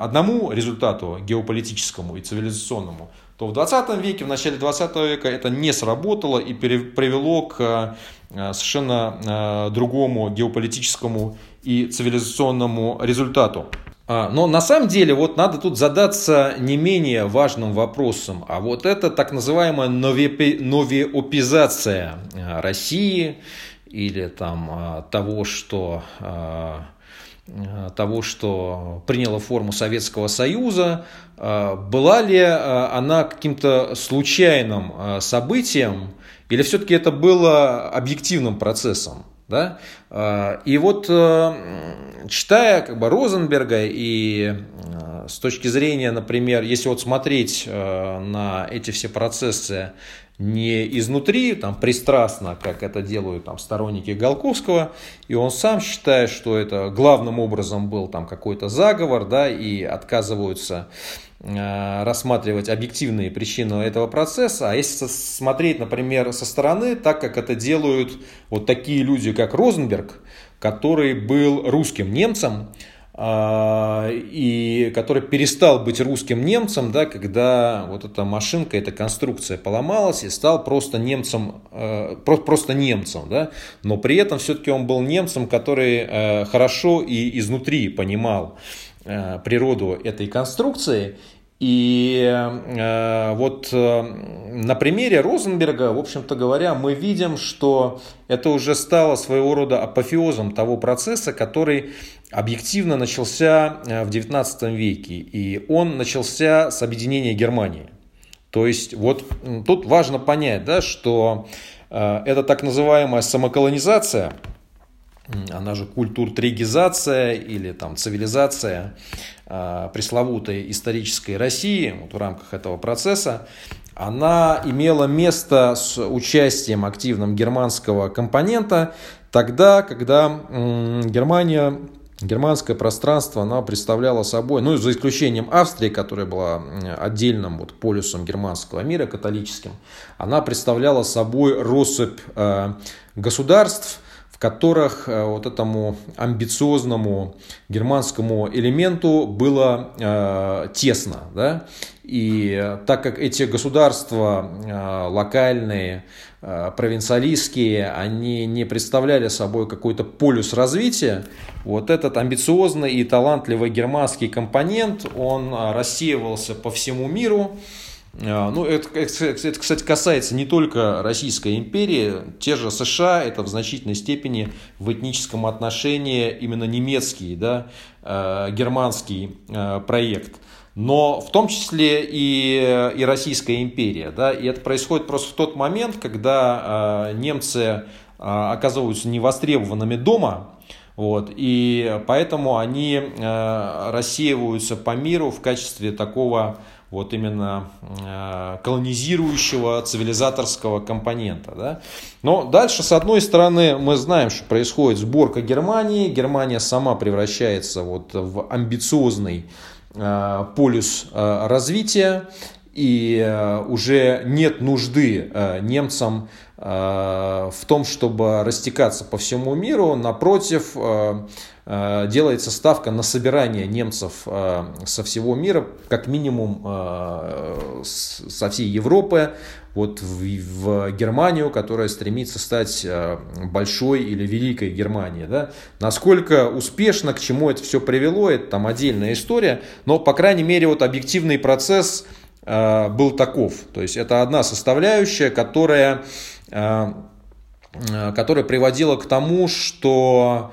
одному результату геополитическому и цивилизационному, то в 20 веке, в начале 20 века это не сработало и привело к совершенно другому геополитическому и цивилизационному результату. Но на самом деле вот надо тут задаться не менее важным вопросом. А вот это так называемая новиопизация России или там, того, что приняло форму Советского Союза, была ли она каким-то случайным событием или все-таки это было объективным процессом? Да? И вот читая как бы Розенберга и с точки зрения, например, если вот смотреть на эти все процессы не изнутри, там, пристрастно, как это делают там, сторонники Галковского, и он сам считает, что это главным образом был там, какой-то заговор, да, и отказываются рассматривать объективные причины этого процесса, а если смотреть, например, со стороны, так как это делают вот такие люди, как Розенберг, который был русским немцем, и который перестал быть русским немцем, да, когда вот эта машинка, эта конструкция поломалась, и стал просто немцем, да, но при этом все-таки он был немцем, который хорошо и изнутри понимал природу этой конструкции. И вот на примере Розенберга, в общем-то говоря, мы видим, что это уже стало своего рода апофеозом того процесса, который объективно начался в XIX веке. И он начался с объединения Германии. То есть вот тут важно понять, да, что это так называемая самоколонизация, она же культуртрегизация или там цивилизация пресловутой исторической России вот в рамках этого процесса, она имела место с участием активным германского компонента тогда, когда Германия, германское пространство, она представляла собой, ну за исключением Австрии, которая была отдельным вот полюсом германского мира, католическим, она представляла собой россыпь государств, которых вот этому амбициозному германскому элементу было тесно. Да? И так как эти государства локальные, провинциалистские, они не представляли собой какой-то полюс развития, вот этот амбициозный и талантливый германский компонент, он рассеивался по всему миру. Ну, это, кстати, касается не только Российской империи, те же США, это в значительной степени в этническом отношении именно немецкий, да, германский проект, но в том числе и Российская империя, да, и это происходит просто в тот момент, когда немцы оказываются невостребованными дома. Вот, и поэтому они рассеиваются по миру в качестве такого вот именно колонизирующего цивилизаторского компонента. Да? Но дальше, с одной стороны, мы знаем, что происходит сборка Германии. Германия сама превращается вот в амбициозный полюс развития. И уже нет нужды немцам в том, чтобы растекаться по всему миру. Напротив, делается ставка на собирание немцев со всего мира, как минимум со всей Европы, вот в Германию, которая стремится стать большой или великой Германией. Да? Насколько успешно, к чему это все привело, это там отдельная история, но, по крайней мере, вот объективный процесс был таков. То есть это одна составляющая, которая приводила к тому, что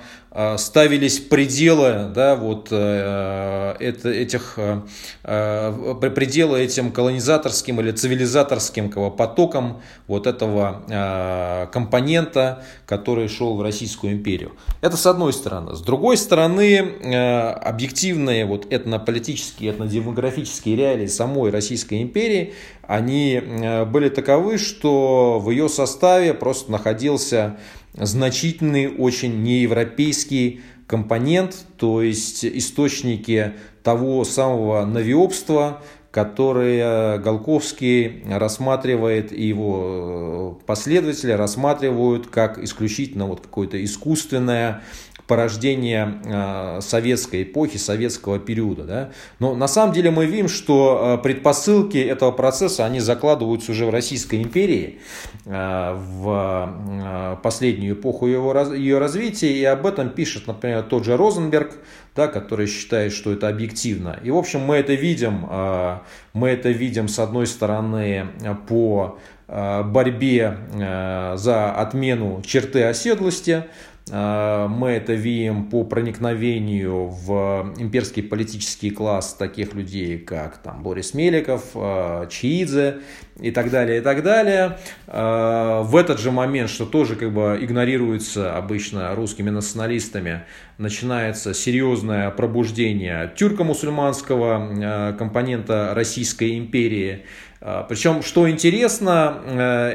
ставились пределы, да, вот, пределы этим колонизаторским или цивилизаторским потоком вот этого компонента, который шел в Российскую империю. Это с одной стороны. С другой стороны, объективные вот этнополитические, этнодемографические реалии самой Российской империи, они были таковы, что в ее составе просто находился значительный, очень неевропейский компонент, то есть источники того самого новиопства, которое Галковский рассматривает и его последователи рассматривают как исключительно вот какое-то искусственное порождение советской эпохи, советского периода. Да? Но на самом деле мы видим, что предпосылки этого процесса, они закладываются уже в Российской империи, в последнюю эпоху ее развития, и об этом пишет, например, тот же Розенберг, да, который считает, что это объективно. И, в общем, мы это видим с одной стороны по борьбе за отмену черты оседлости, мы это видим по проникновению в имперский политический класс таких людей, как там, Борис Меликов, Чиидзе и так далее, и так далее. В этот же момент, что тоже как бы игнорируется обычно русскими националистами, начинается серьезное пробуждение тюрко-мусульманского компонента Российской империи. Причем, что интересно,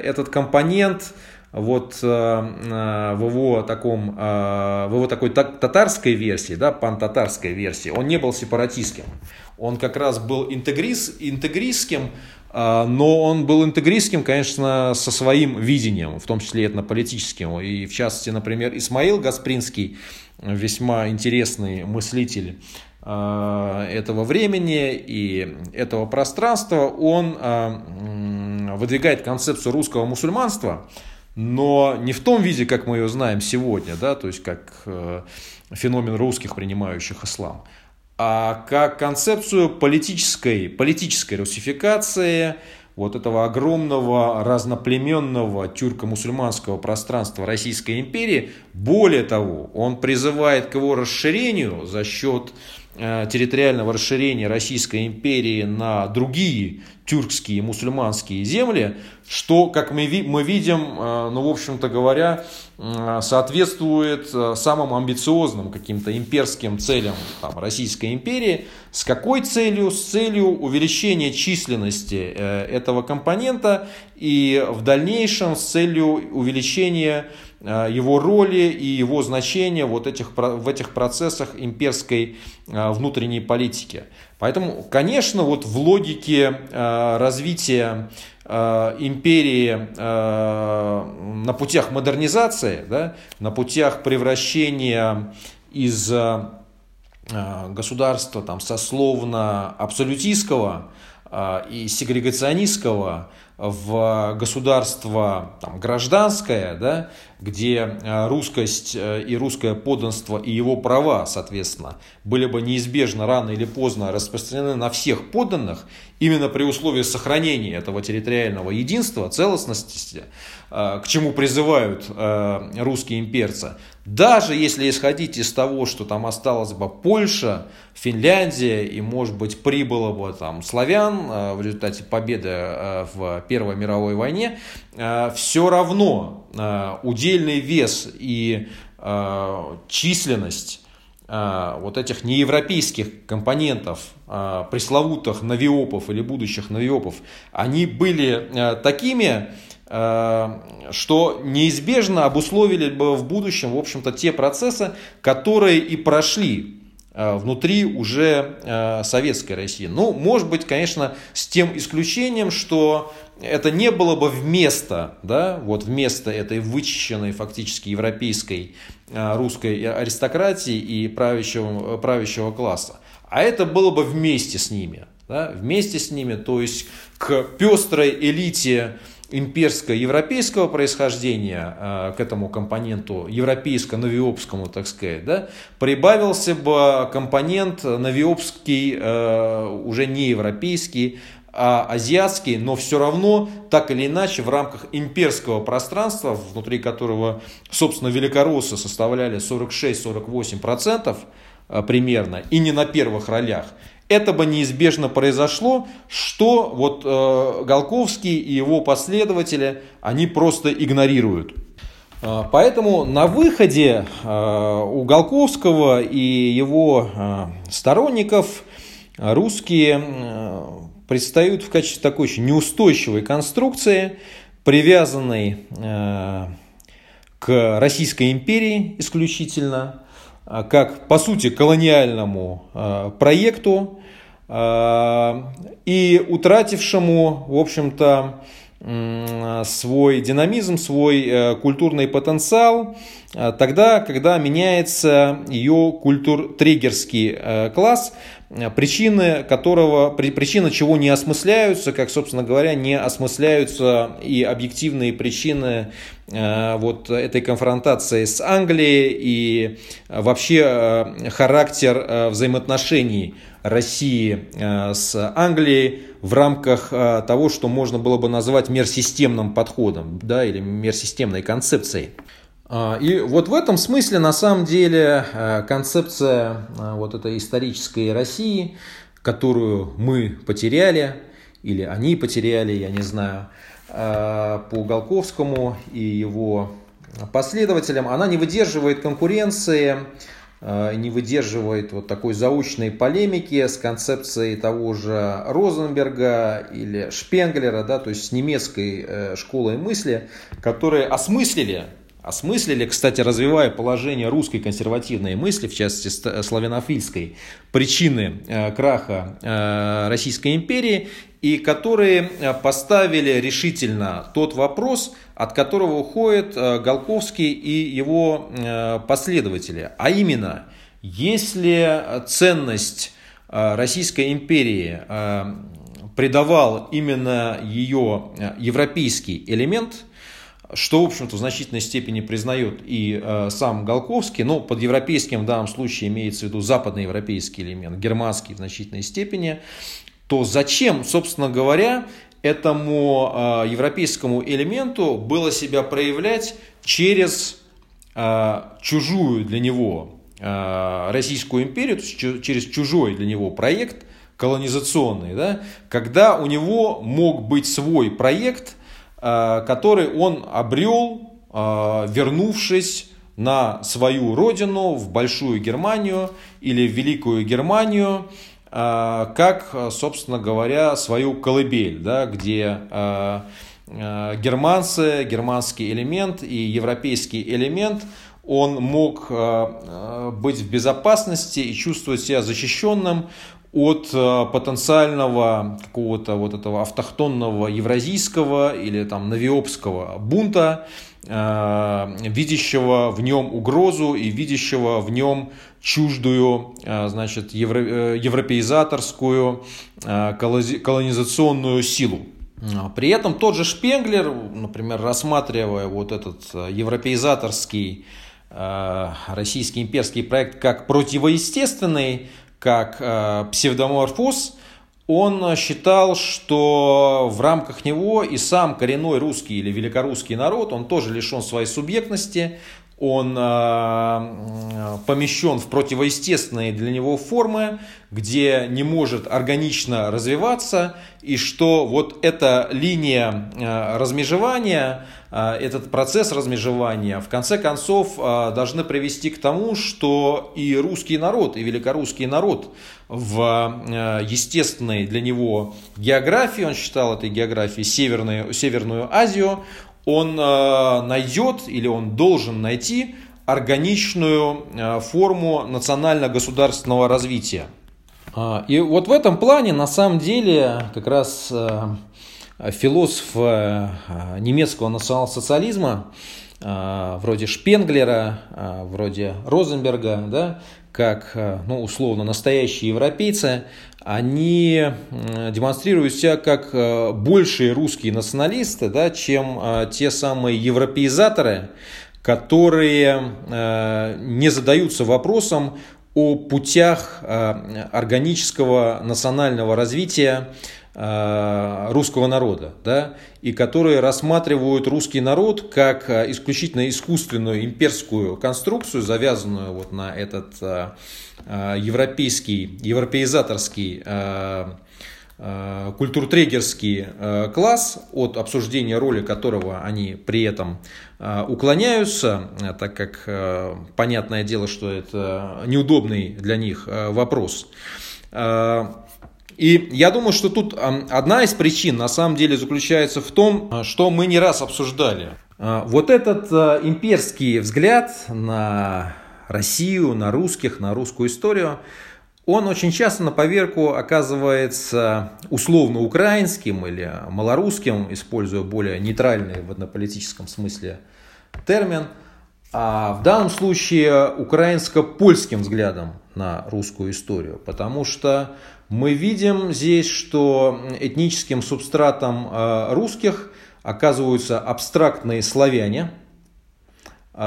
этот компонент вот в его такой татарской версии, да, пантатарской версии, он не был сепаратистским. Он как раз был интегристским, но он был интегристским, конечно, со своим видением, в том числе этнополитическим. И в частности, например, Исмаил Гаспринский, весьма интересный мыслитель этого времени и этого пространства, он выдвигает концепцию русского мусульманства, но не в том виде, как мы ее знаем сегодня, да, то есть как феномен русских, принимающих ислам, а как концепцию политической русификации вот этого огромного разноплеменного тюрко-мусульманского пространства Российской империи. Более того, он призывает к его расширению за счет территориального расширения Российской империи на другие тюркские и мусульманские земли, что, как мы видим, ну, в общем-то говоря, соответствует самым амбициозным каким-то имперским целям там Российской империи. С какой целью? С целью увеличения численности этого компонента и в дальнейшем с целью увеличения его роли и его значения вот в этих процессах имперской внутренней политики. Поэтому, конечно, вот в логике развития империи на путях модернизации, да, на путях превращения из государства там, сословно-абсолютистского и сегрегационистского в государство там, гражданское, да, где русскость и русское подданство и его права, соответственно, были бы неизбежно рано или поздно распространены на всех подданных, именно при условии сохранения этого территориального единства, целостности, к чему призывают русские имперцы. Даже если исходить из того, что там осталась бы Польша, Финляндия и, может быть, прибыло бы там славян в результате победы в Первой мировой войне, все равно удельный вес и численность вот этих неевропейских компонентов, пресловутых новиопов или будущих новиопов, они были такими, что неизбежно обусловили бы в будущем, в общем-то, те процессы, которые и прошли внутри уже советской России. Ну, может быть, конечно, с тем исключением, что это не было бы вместо, да, вот вместо этой вычищенной фактически европейской русской аристократии и правящего класса. А это было бы вместе с ними. Да, вместе с ними, то есть к пестрой элите имперско-европейского происхождения, к этому компоненту европейско-новиопскому, так сказать, да, прибавился бы компонент новиопский, уже не европейский, а азиатский, но все равно так или иначе в рамках имперского пространства, внутри которого, собственно, великороссы составляли 46-48% примерно, и не на первых ролях. Это бы неизбежно произошло, что вот Галковский и его последователи, они просто игнорируют. Поэтому на выходе у Галковского и его сторонников русские предстают в качестве такой очень неустойчивой конструкции, привязанной к Российской империи исключительно, как, по сути, колониальному проекту и утратившему, в общем-то, свой динамизм, свой культурный потенциал тогда, когда меняется ее культуртрегерский класс, причины чего не осмысляются, как, собственно говоря, не осмысляются и объективные причины вот этой конфронтации с Англией и вообще характер взаимоотношений России с Англией в рамках того, что можно было бы назвать мерсистемным подходом, да, или мерсистемной концепцией. И вот в этом смысле, на самом деле, концепция вот этой исторической России, которую мы потеряли, или они потеряли, я не знаю, по Галковскому и его последователям, она не выдерживает конкуренции не выдерживает вот такой заучной полемики с концепцией того же Розенберга или Шпенглера, да, то есть с немецкой школой мысли, которые осмыслили, кстати, развивая положение русской консервативной мысли, в частности славянофильской, причины краха Российской империи, и которые поставили решительно тот вопрос, от которого уходит Галковский и его последователи. А именно, если ценность Российской империи придавал именно ее европейский элемент, что, в общем-то, в значительной степени признает и сам Галковский, но под европейским в данном случае имеется в виду западноевропейский элемент, германский в значительной степени, то зачем, собственно говоря, этому европейскому элементу было себя проявлять через чужую для него Российскую империю, то есть через чужой для него проект колонизационный, да, когда у него мог быть свой проект, который он обрел, вернувшись на свою родину, в Большую Германию или в Великую Германию, как, собственно говоря, свою колыбель, да, где германцы, германский элемент и европейский элемент, он мог быть в безопасности и чувствовать себя защищенным от потенциального какого-то вот этого автохтонного евразийского или там новиопского бунта, видящего в нем угрозу и видящего в нем чуждую, значит, европеизаторскую колонизационную силу. При этом тот же Шпенглер, например, рассматривая вот этот европеизаторский российский имперский проект как противоестественный, как псевдоморфоз, он считал, что в рамках него и сам коренной русский или великорусский народ, он тоже лишен своей субъектности, он помещен в противоестественные для него формы, где не может органично развиваться, и что вот эта линия размежевания, этот процесс размежевания, в конце концов, должны привести к тому, что и русский народ, и великорусский народ в естественной для него географии, он считал этой географией Северную Азию, он найдет или он должен найти органичную форму национально-государственного развития. И вот в этом плане, на самом деле, как раз философ немецкого национал-социализма, вроде Шпенглера, вроде Розенберга, да, как, ну, условно, настоящие европейцы, они демонстрируют себя как большие русские националисты, да, чем те самые европеизаторы, которые не задаются вопросом о путях органического национального развития русского народа, да, и которые рассматривают русский народ как исключительно искусственную имперскую конструкцию, завязанную вот на этот европейский, европеизаторский, культуртрегерский класс, от обсуждения роли которого они при этом уклоняются, так как понятное дело, что это неудобный для них вопрос. И я думаю, что тут одна из причин на самом деле заключается в том, что мы не раз обсуждали. Вот этот имперский взгляд на Россию, на русских, на русскую историю, он очень часто на поверку оказывается условно-украинским или малорусским, используя более нейтральный в однополитическом смысле термин, а в данном случае украинско-польским взглядом на русскую историю, потому что мы видим здесь, что этническим субстратом русских оказываются абстрактные славяне,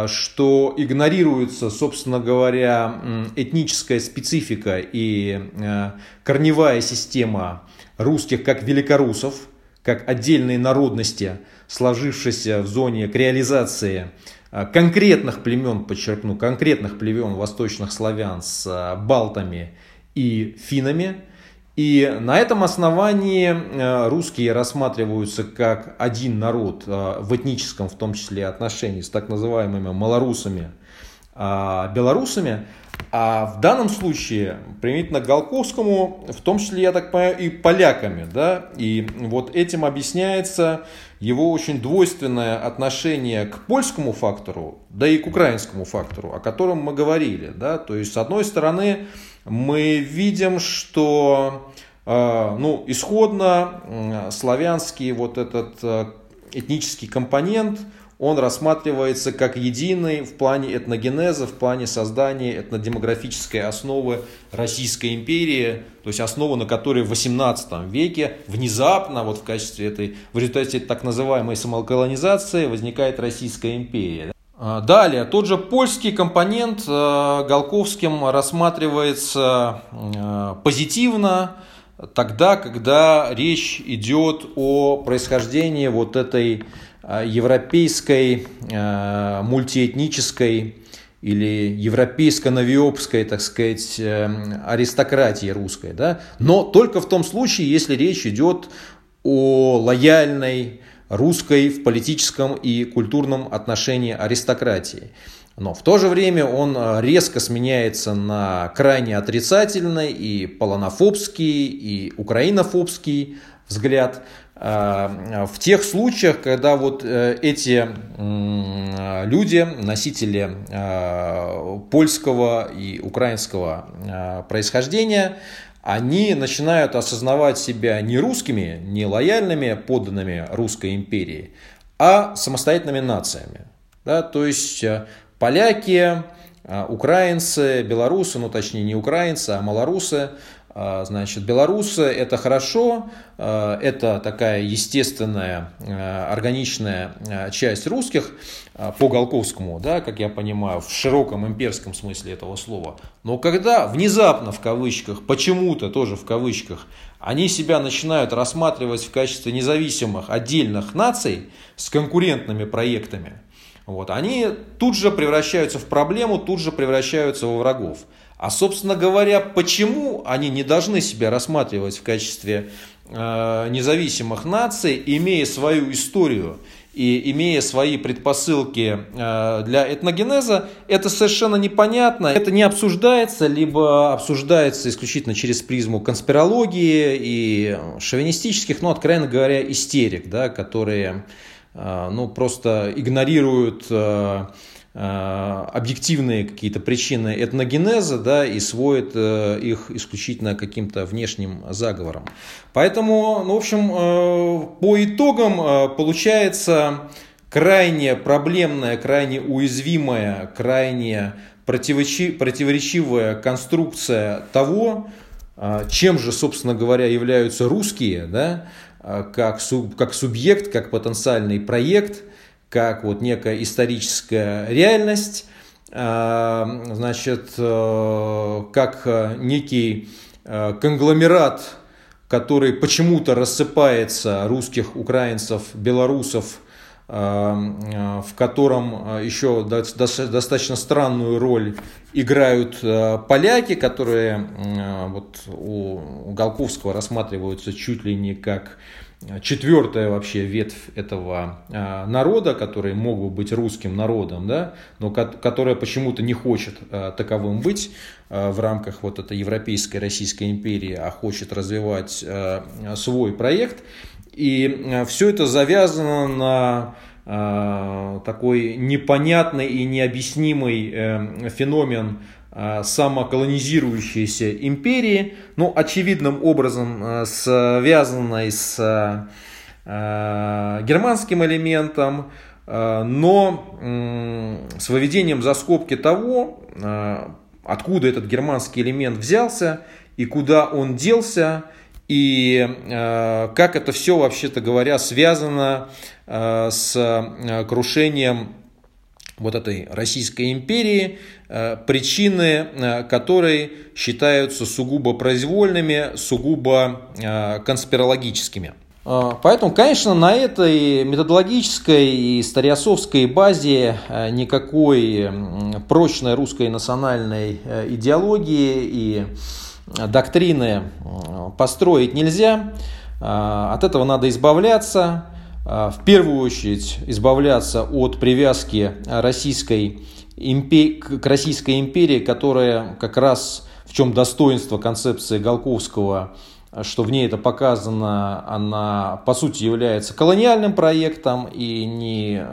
что игнорируется, собственно говоря, этническая специфика и корневая система русских как великорусов, как отдельной народности, сложившейся в зоне реализации конкретных племен, подчеркну, конкретных племен восточных славян с балтами и финнами. И на этом основании русские рассматриваются как один народ в этническом, в том числе, отношении с так называемыми малорусами, белорусами. А в данном случае, применительно к Галковскому, в том числе, я так понимаю, и поляками, да, и вот этим объясняется его очень двойственное отношение к польскому фактору, да и к украинскому фактору, о котором мы говорили, да, то есть, с одной стороны, мы видим, что, исходно славянский вот этот этнический компонент, он рассматривается как единый в плане этногенеза, в плане создания этнодемографической основы Российской империи, то есть основы, на которой в XVIII веке внезапно, вот в результате так называемой самоколонизации, возникает Российская империя. Далее, тот же польский компонент Галковским рассматривается позитивно, тогда, когда речь идет о происхождении вот этой европейской, мультиэтнической или европейско-новиопской, так сказать, аристократии русской, да? Но только в том случае, если речь идет о лояльной русской в политическом и культурном отношении аристократии. Но в то же время он резко сменяется на крайне отрицательный и полонофобский, и украинофобский взгляд в тех случаях, когда вот эти люди, носители польского и украинского происхождения, они начинают осознавать себя не русскими, не лояльными подданными Русской империи, а самостоятельными нациями. Да, то есть поляки, украинцы, белорусы, точнее не украинцы, а малорусы. Значит, белорусы — это хорошо, это такая естественная, органичная часть русских, по Галковскому, да, как я понимаю, в широком имперском смысле этого слова. Но когда внезапно, в кавычках, почему-то тоже в кавычках, они себя начинают рассматривать в качестве независимых отдельных наций с конкурентными проектами, вот, они тут же превращаются в проблему, тут же превращаются во врагов. А, собственно говоря, почему они не должны себя рассматривать в качестве независимых наций, имея свою историю и имея свои предпосылки для этногенеза, это совершенно непонятно. Это не обсуждается, либо обсуждается исключительно через призму конспирологии и шовинистических, откровенно говоря, истерик, да, которые просто игнорируют объективные какие-то причины этногенеза, да, и сводят их исключительно каким-то внешним заговором. Поэтому, в общем, по итогам получается крайне проблемная, крайне уязвимая, крайне противоречивая конструкция того, чем же, собственно говоря, являются русские, да, как субъект, как потенциальный проект, как вот некая историческая реальность, значит, как некий конгломерат, который почему-то рассыпается русских, украинцев, белорусов, в котором еще достаточно странную роль играют поляки, которые вот у Галковского рассматриваются чуть ли не как четвертая вообще ветвь этого народа, который мог бы быть русским народом, да, но которая почему-то не хочет таковым быть в рамках вот этой Европейской Российской империи, а хочет развивать свой проект. И все это завязано на такой непонятный и необъяснимый феномен самоколонизирующейся империи, очевидным образом связанной с германским элементом, но с выведением за скобки того, откуда этот германский элемент взялся и куда он делся, и как это все, вообще-то говоря, связано с крушением вот этой Российской империи, причины которой считаются сугубо произвольными, сугубо конспирологическими. Поэтому, конечно, на этой методологической и историосовской базе никакой прочной русской национальной идеологии и доктрины построить нельзя. От этого надо избавляться. в первую очередь избавляться от привязки к Российской империи, которая как раз, в чем достоинство концепции Галковского, что в ней это показано, она по сути является колониальным проектом и не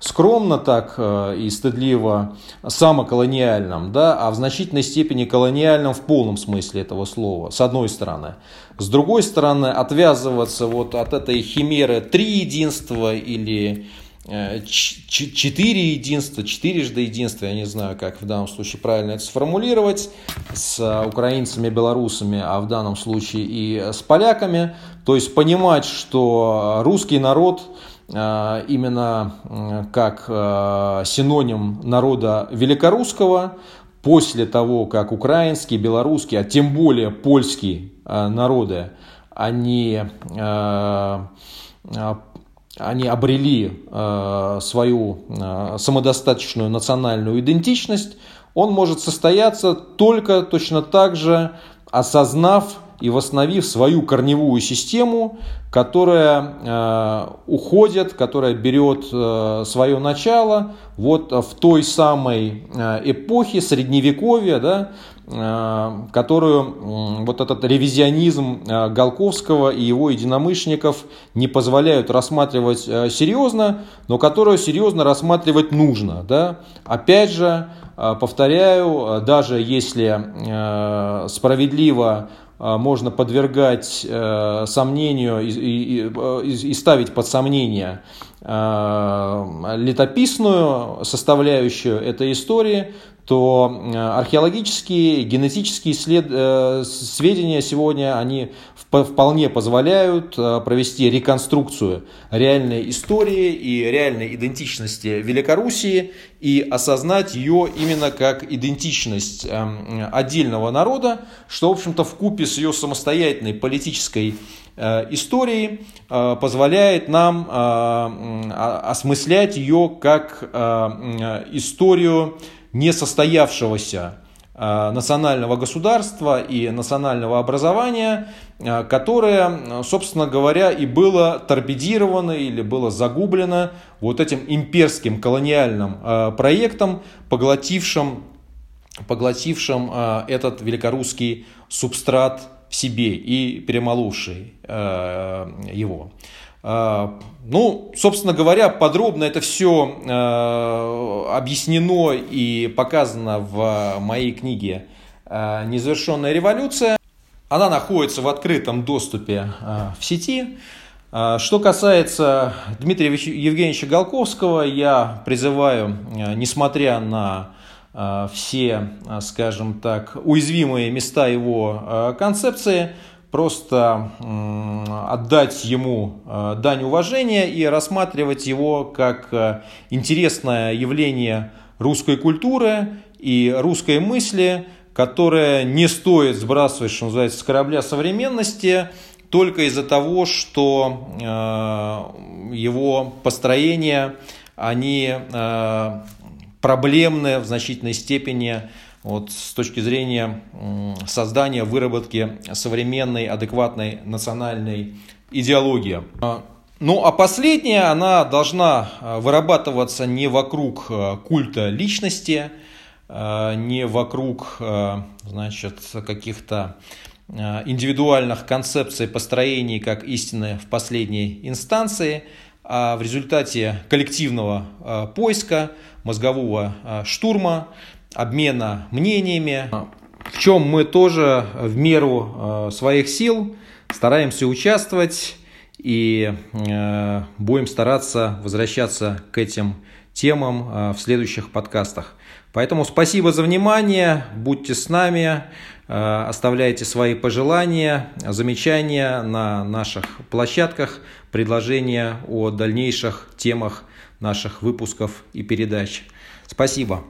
скромно так и стыдливо самоколониальным, да, а в значительной степени колониальным в полном смысле этого слова, с одной стороны. С другой стороны, отвязываться вот от этой химеры «три единства» или «четыре единства», «четырежды единства», я не знаю, как в данном случае правильно это сформулировать, с украинцами, белорусами, а в данном случае и с поляками. То есть понимать, что русский народ именно как синоним народа великорусского, после того, как украинский, белорусский, а тем более польский народы, они обрели свою самодостаточную национальную идентичность, он может состояться только точно так же, осознав и восстановив свою корневую систему, которая уходит, которая берет свое начало вот в той самой эпохе Средневековья, да, которую вот этот ревизионизм Галковского и его единомышленников не позволяют рассматривать серьезно, но которую серьезно рассматривать нужно. Да? Опять же, повторяю, даже если справедливо можно подвергать сомнению и ставить под сомнение летописную составляющую этой истории, то археологические, генетические сведения сегодня, они вполне позволяют провести реконструкцию реальной истории и реальной идентичности Великоруссии и осознать ее именно как идентичность отдельного народа, что, в общем-то, вкупе с ее самостоятельной политической историей позволяет нам осмыслять ее как историю несостоявшегося национального государства и национального образования, которое, собственно говоря, и было торпедировано или было загублено вот этим имперским колониальным проектом, поглотившим этот великорусский субстрат в себе и перемоловший его. Ну, собственно говоря, подробно это все объяснено и показано в моей книге «Незавершенная революция». Она находится в открытом доступе в сети. Что касается Дмитрия Евгеньевича Галковского, я призываю, несмотря на все, скажем так, уязвимые места его концепции, просто отдать ему дань уважения и рассматривать его как интересное явление русской культуры и русской мысли, которое не стоит сбрасывать, что называется, с корабля современности только из-за того, что его построения, они проблемны в значительной степени, вот, с точки зрения создания, выработки современной, адекватной национальной идеологии. Ну а последняя, она должна вырабатываться не вокруг культа личности, не вокруг, значит, каких-то индивидуальных концепций построений как истины в последней инстанции, а в результате коллективного поиска, мозгового штурма, обмена мнениями, в чем мы тоже в меру своих сил стараемся участвовать и будем стараться возвращаться к этим темам в следующих подкастах. Поэтому спасибо за внимание, будьте с нами, оставляйте свои пожелания, замечания на наших площадках, предложения о дальнейших темах наших выпусков и передач. Спасибо.